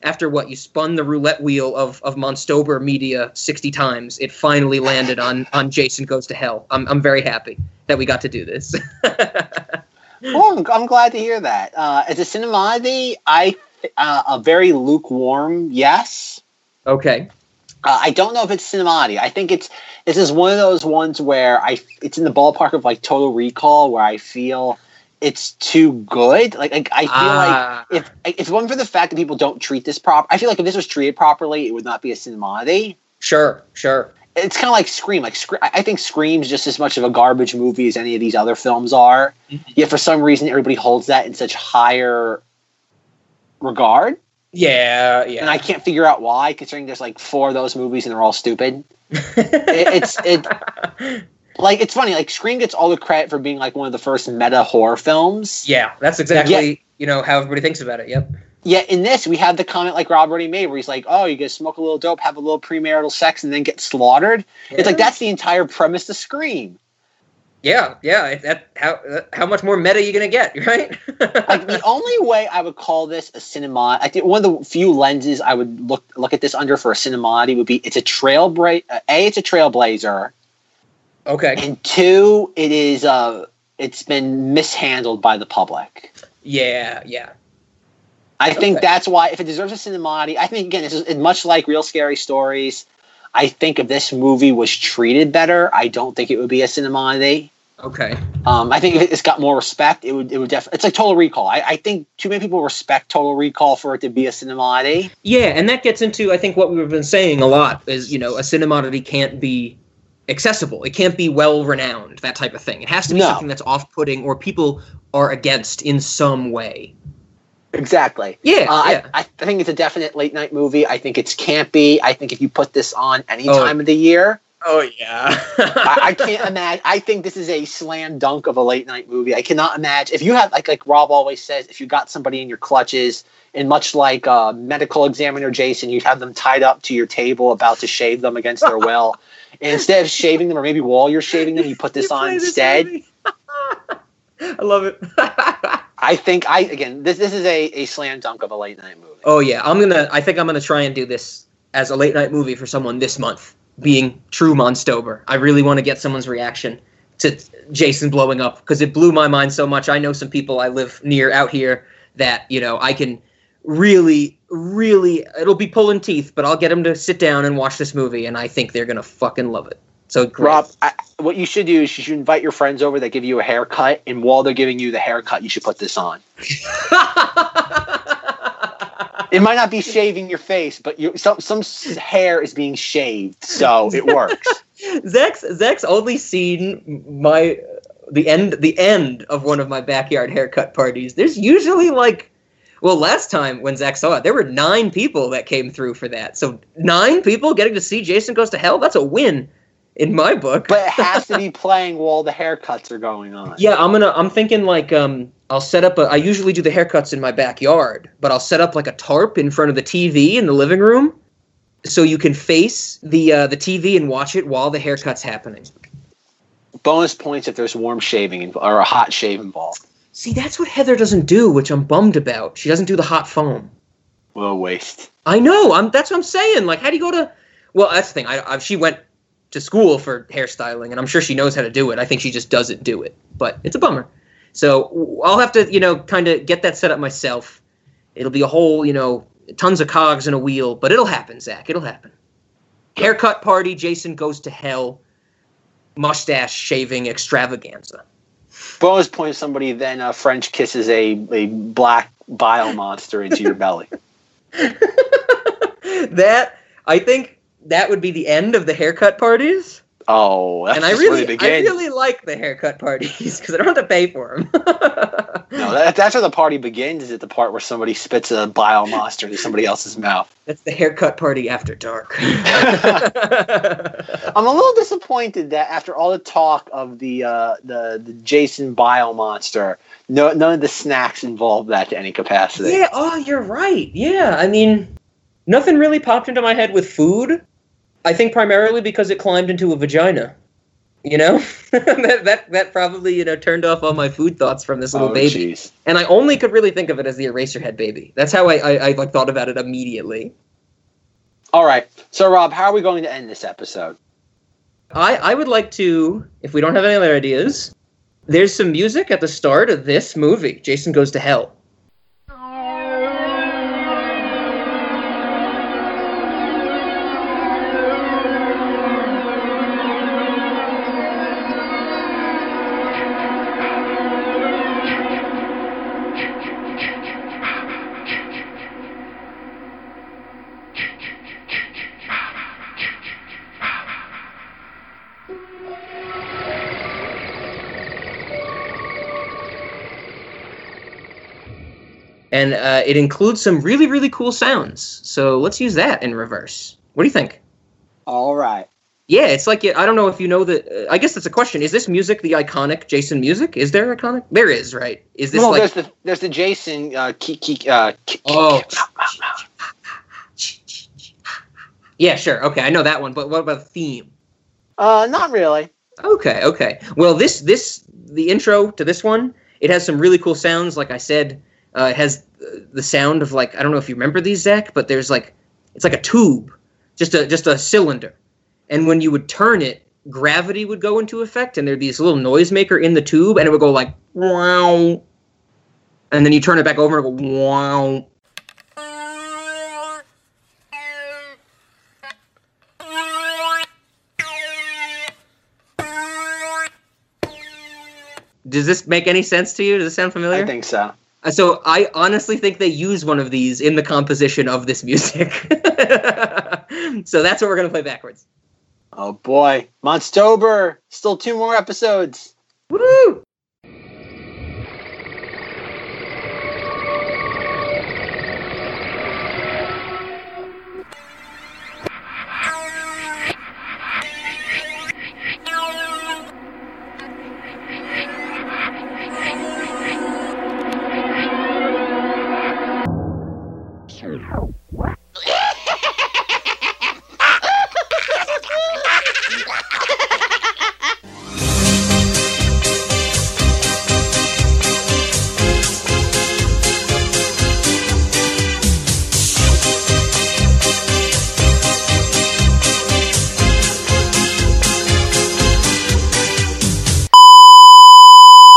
after you spun the roulette wheel of Monstober media 60 times, it finally landed on Jason Goes to Hell. I'm very happy that we got to do this. Oh, I'm glad to hear that. As a Cinemodity, a very lukewarm yes. Okay. I don't know if it's Cinemodity. I think this is one of those ones where it's in the ballpark of like Total Recall, where I feel it's too good. I feel like if it's one for the fact that people don't treat this proper. I feel like if this was treated properly, it would not be a Cinemodity. Sure. It's kind of like Scream. I think Scream's just as much of a garbage movie as any of these other films are. Mm-hmm. Yet for some reason, everybody holds that in such higher regard. Yeah. And I can't figure out why, considering there's like 4 of those movies and they're all stupid. It's funny. Like Scream gets all the credit for being like one of the first meta horror films. Yeah, that's exactly how everybody thinks about it. Yep. Yeah, in this, we have the comment like Rob already made where he's like, oh, you guys smoke a little dope, have a little premarital sex, and then get slaughtered. Yeah. It's like that's the entire premise to Scream. Yeah. How much more meta are you going to get, right? Like the only way I would call this a Cinemodity, I think one of the few lenses I would look at this under for a Cinemodity would be it's a trailblazer. Okay. And 2, it is it's been mishandled by the public. Yeah. I think that's why, if it deserves a Cinemodity, I think, again, this is much like Real Scary Stories. I think if this movie was treated better, I don't think it would be a Cinemodity. Okay. I think if it's got more respect, it would definitely. It's like Total Recall. I think too many people respect Total Recall for it to be a Cinemodity. Yeah, and that gets into, I think, what we've been saying a lot is, a Cinemodity can't be accessible. It can't be well-renowned, that type of thing. It has to be something that's off-putting or people are against in some way. Exactly. Yeah, yeah. I think it's a definite late night movie. I think it's campy. I think if you put this on any time of the year. Oh, yeah. I can't imagine. I think this is a slam dunk of a late night movie. I cannot imagine. If you have, like Rob always says, if you got somebody in your clutches, and much like medical examiner Jason, you'd have them tied up to your table about to shave them against their will. And instead of shaving them, or maybe while you're shaving them, you put this on instead. I love it. I think this is a slam dunk of a late night movie. Oh, yeah. I think I'm going to try and do this as a late night movie for someone this month. Being true Monstober. I really want to get someone's reaction to Jason blowing up because it blew my mind so much. I know some people I live near out here that, you know, I can really, really, it'll be pulling teeth, but I'll get them to sit down and watch this movie, and I think they're going to fucking love it. So, great. Rob, what you should do is you should invite your friends over that give you a haircut, and while they're giving you the haircut, you should put this on. It might not be shaving your face, but some hair is being shaved, so it works. Zach's only seen the end of one of my backyard haircut parties. There's usually last time when Zach saw it, there were 9 people that came through for that. So 9 people getting to see Jason Goes to Hell, that's a win in my book. But it has to be playing while the haircuts are going on. Yeah, I'm thinking I'll set up I usually do the haircuts in my backyard, but I'll set up like a tarp in front of the TV in the living room so you can face the TV and watch it while the haircut's happening. Bonus points if there's warm shaving or a hot shave involved. See, that's what Heather doesn't do, which I'm bummed about. She doesn't do the hot foam. Well, waste. I know. That's what I'm saying. Like, how do you go to... Well, that's the thing. She went to school for hairstyling, and I'm sure she knows how to do it. I think she just doesn't do it, but it's a bummer. So I'll have to, kind of get that set up myself. It'll be a whole, tons of cogs in a wheel, but it'll happen, Zach. It'll happen. Haircut party, Jason Goes to Hell, mustache shaving extravaganza. Bonus point, somebody then French kisses a black bile monster into your belly. I think that would be the end of the haircut parties. Oh, that's I really like the haircut parties because I don't have to pay for them. No, that's where the party begins. Is at the part where somebody spits a bile monster into somebody else's mouth. That's the haircut party after dark. I'm a little disappointed that after all the talk of the Jason bile monster, none of the snacks involved that to any capacity. Yeah. Oh, you're right. Yeah. I mean, nothing really popped into my head with food. I think primarily because it climbed into a vagina, that probably, turned off all my food thoughts from this little baby. Geez. And I only could really think of it as the Eraserhead baby. That's how I thought about it immediately. All right. So, Rob, how are we going to end this episode? I would like to, if we don't have any other ideas, there's some music at the start of this movie, Jason Goes to Hell. And it includes some really, really cool sounds. So let's use that in reverse. What do you think? All right. Yeah, it's like, I don't know if you know that. I guess that's a question. Is this music the iconic Jason music? Is there iconic? There is, right? Is this there's the Jason. Yeah, sure. Okay, I know that one. But what about the theme? Not really. Okay. Well, the intro to this one, it has some really cool sounds. Like I said. It has the sound of, I don't know if you remember these, Zach, but there's, it's like a tube, just a cylinder. And when you would turn it, gravity would go into effect, and there'd be this little noisemaker in the tube, and it would go like, wow. And then you turn it back over, and it would go, wow. Does this make any sense to you? Does it sound familiar? I think so. So I honestly think they use one of these in the composition of this music. So that's what we're going to play backwards. Oh, boy. Monstober. Still 2 more episodes. Woo!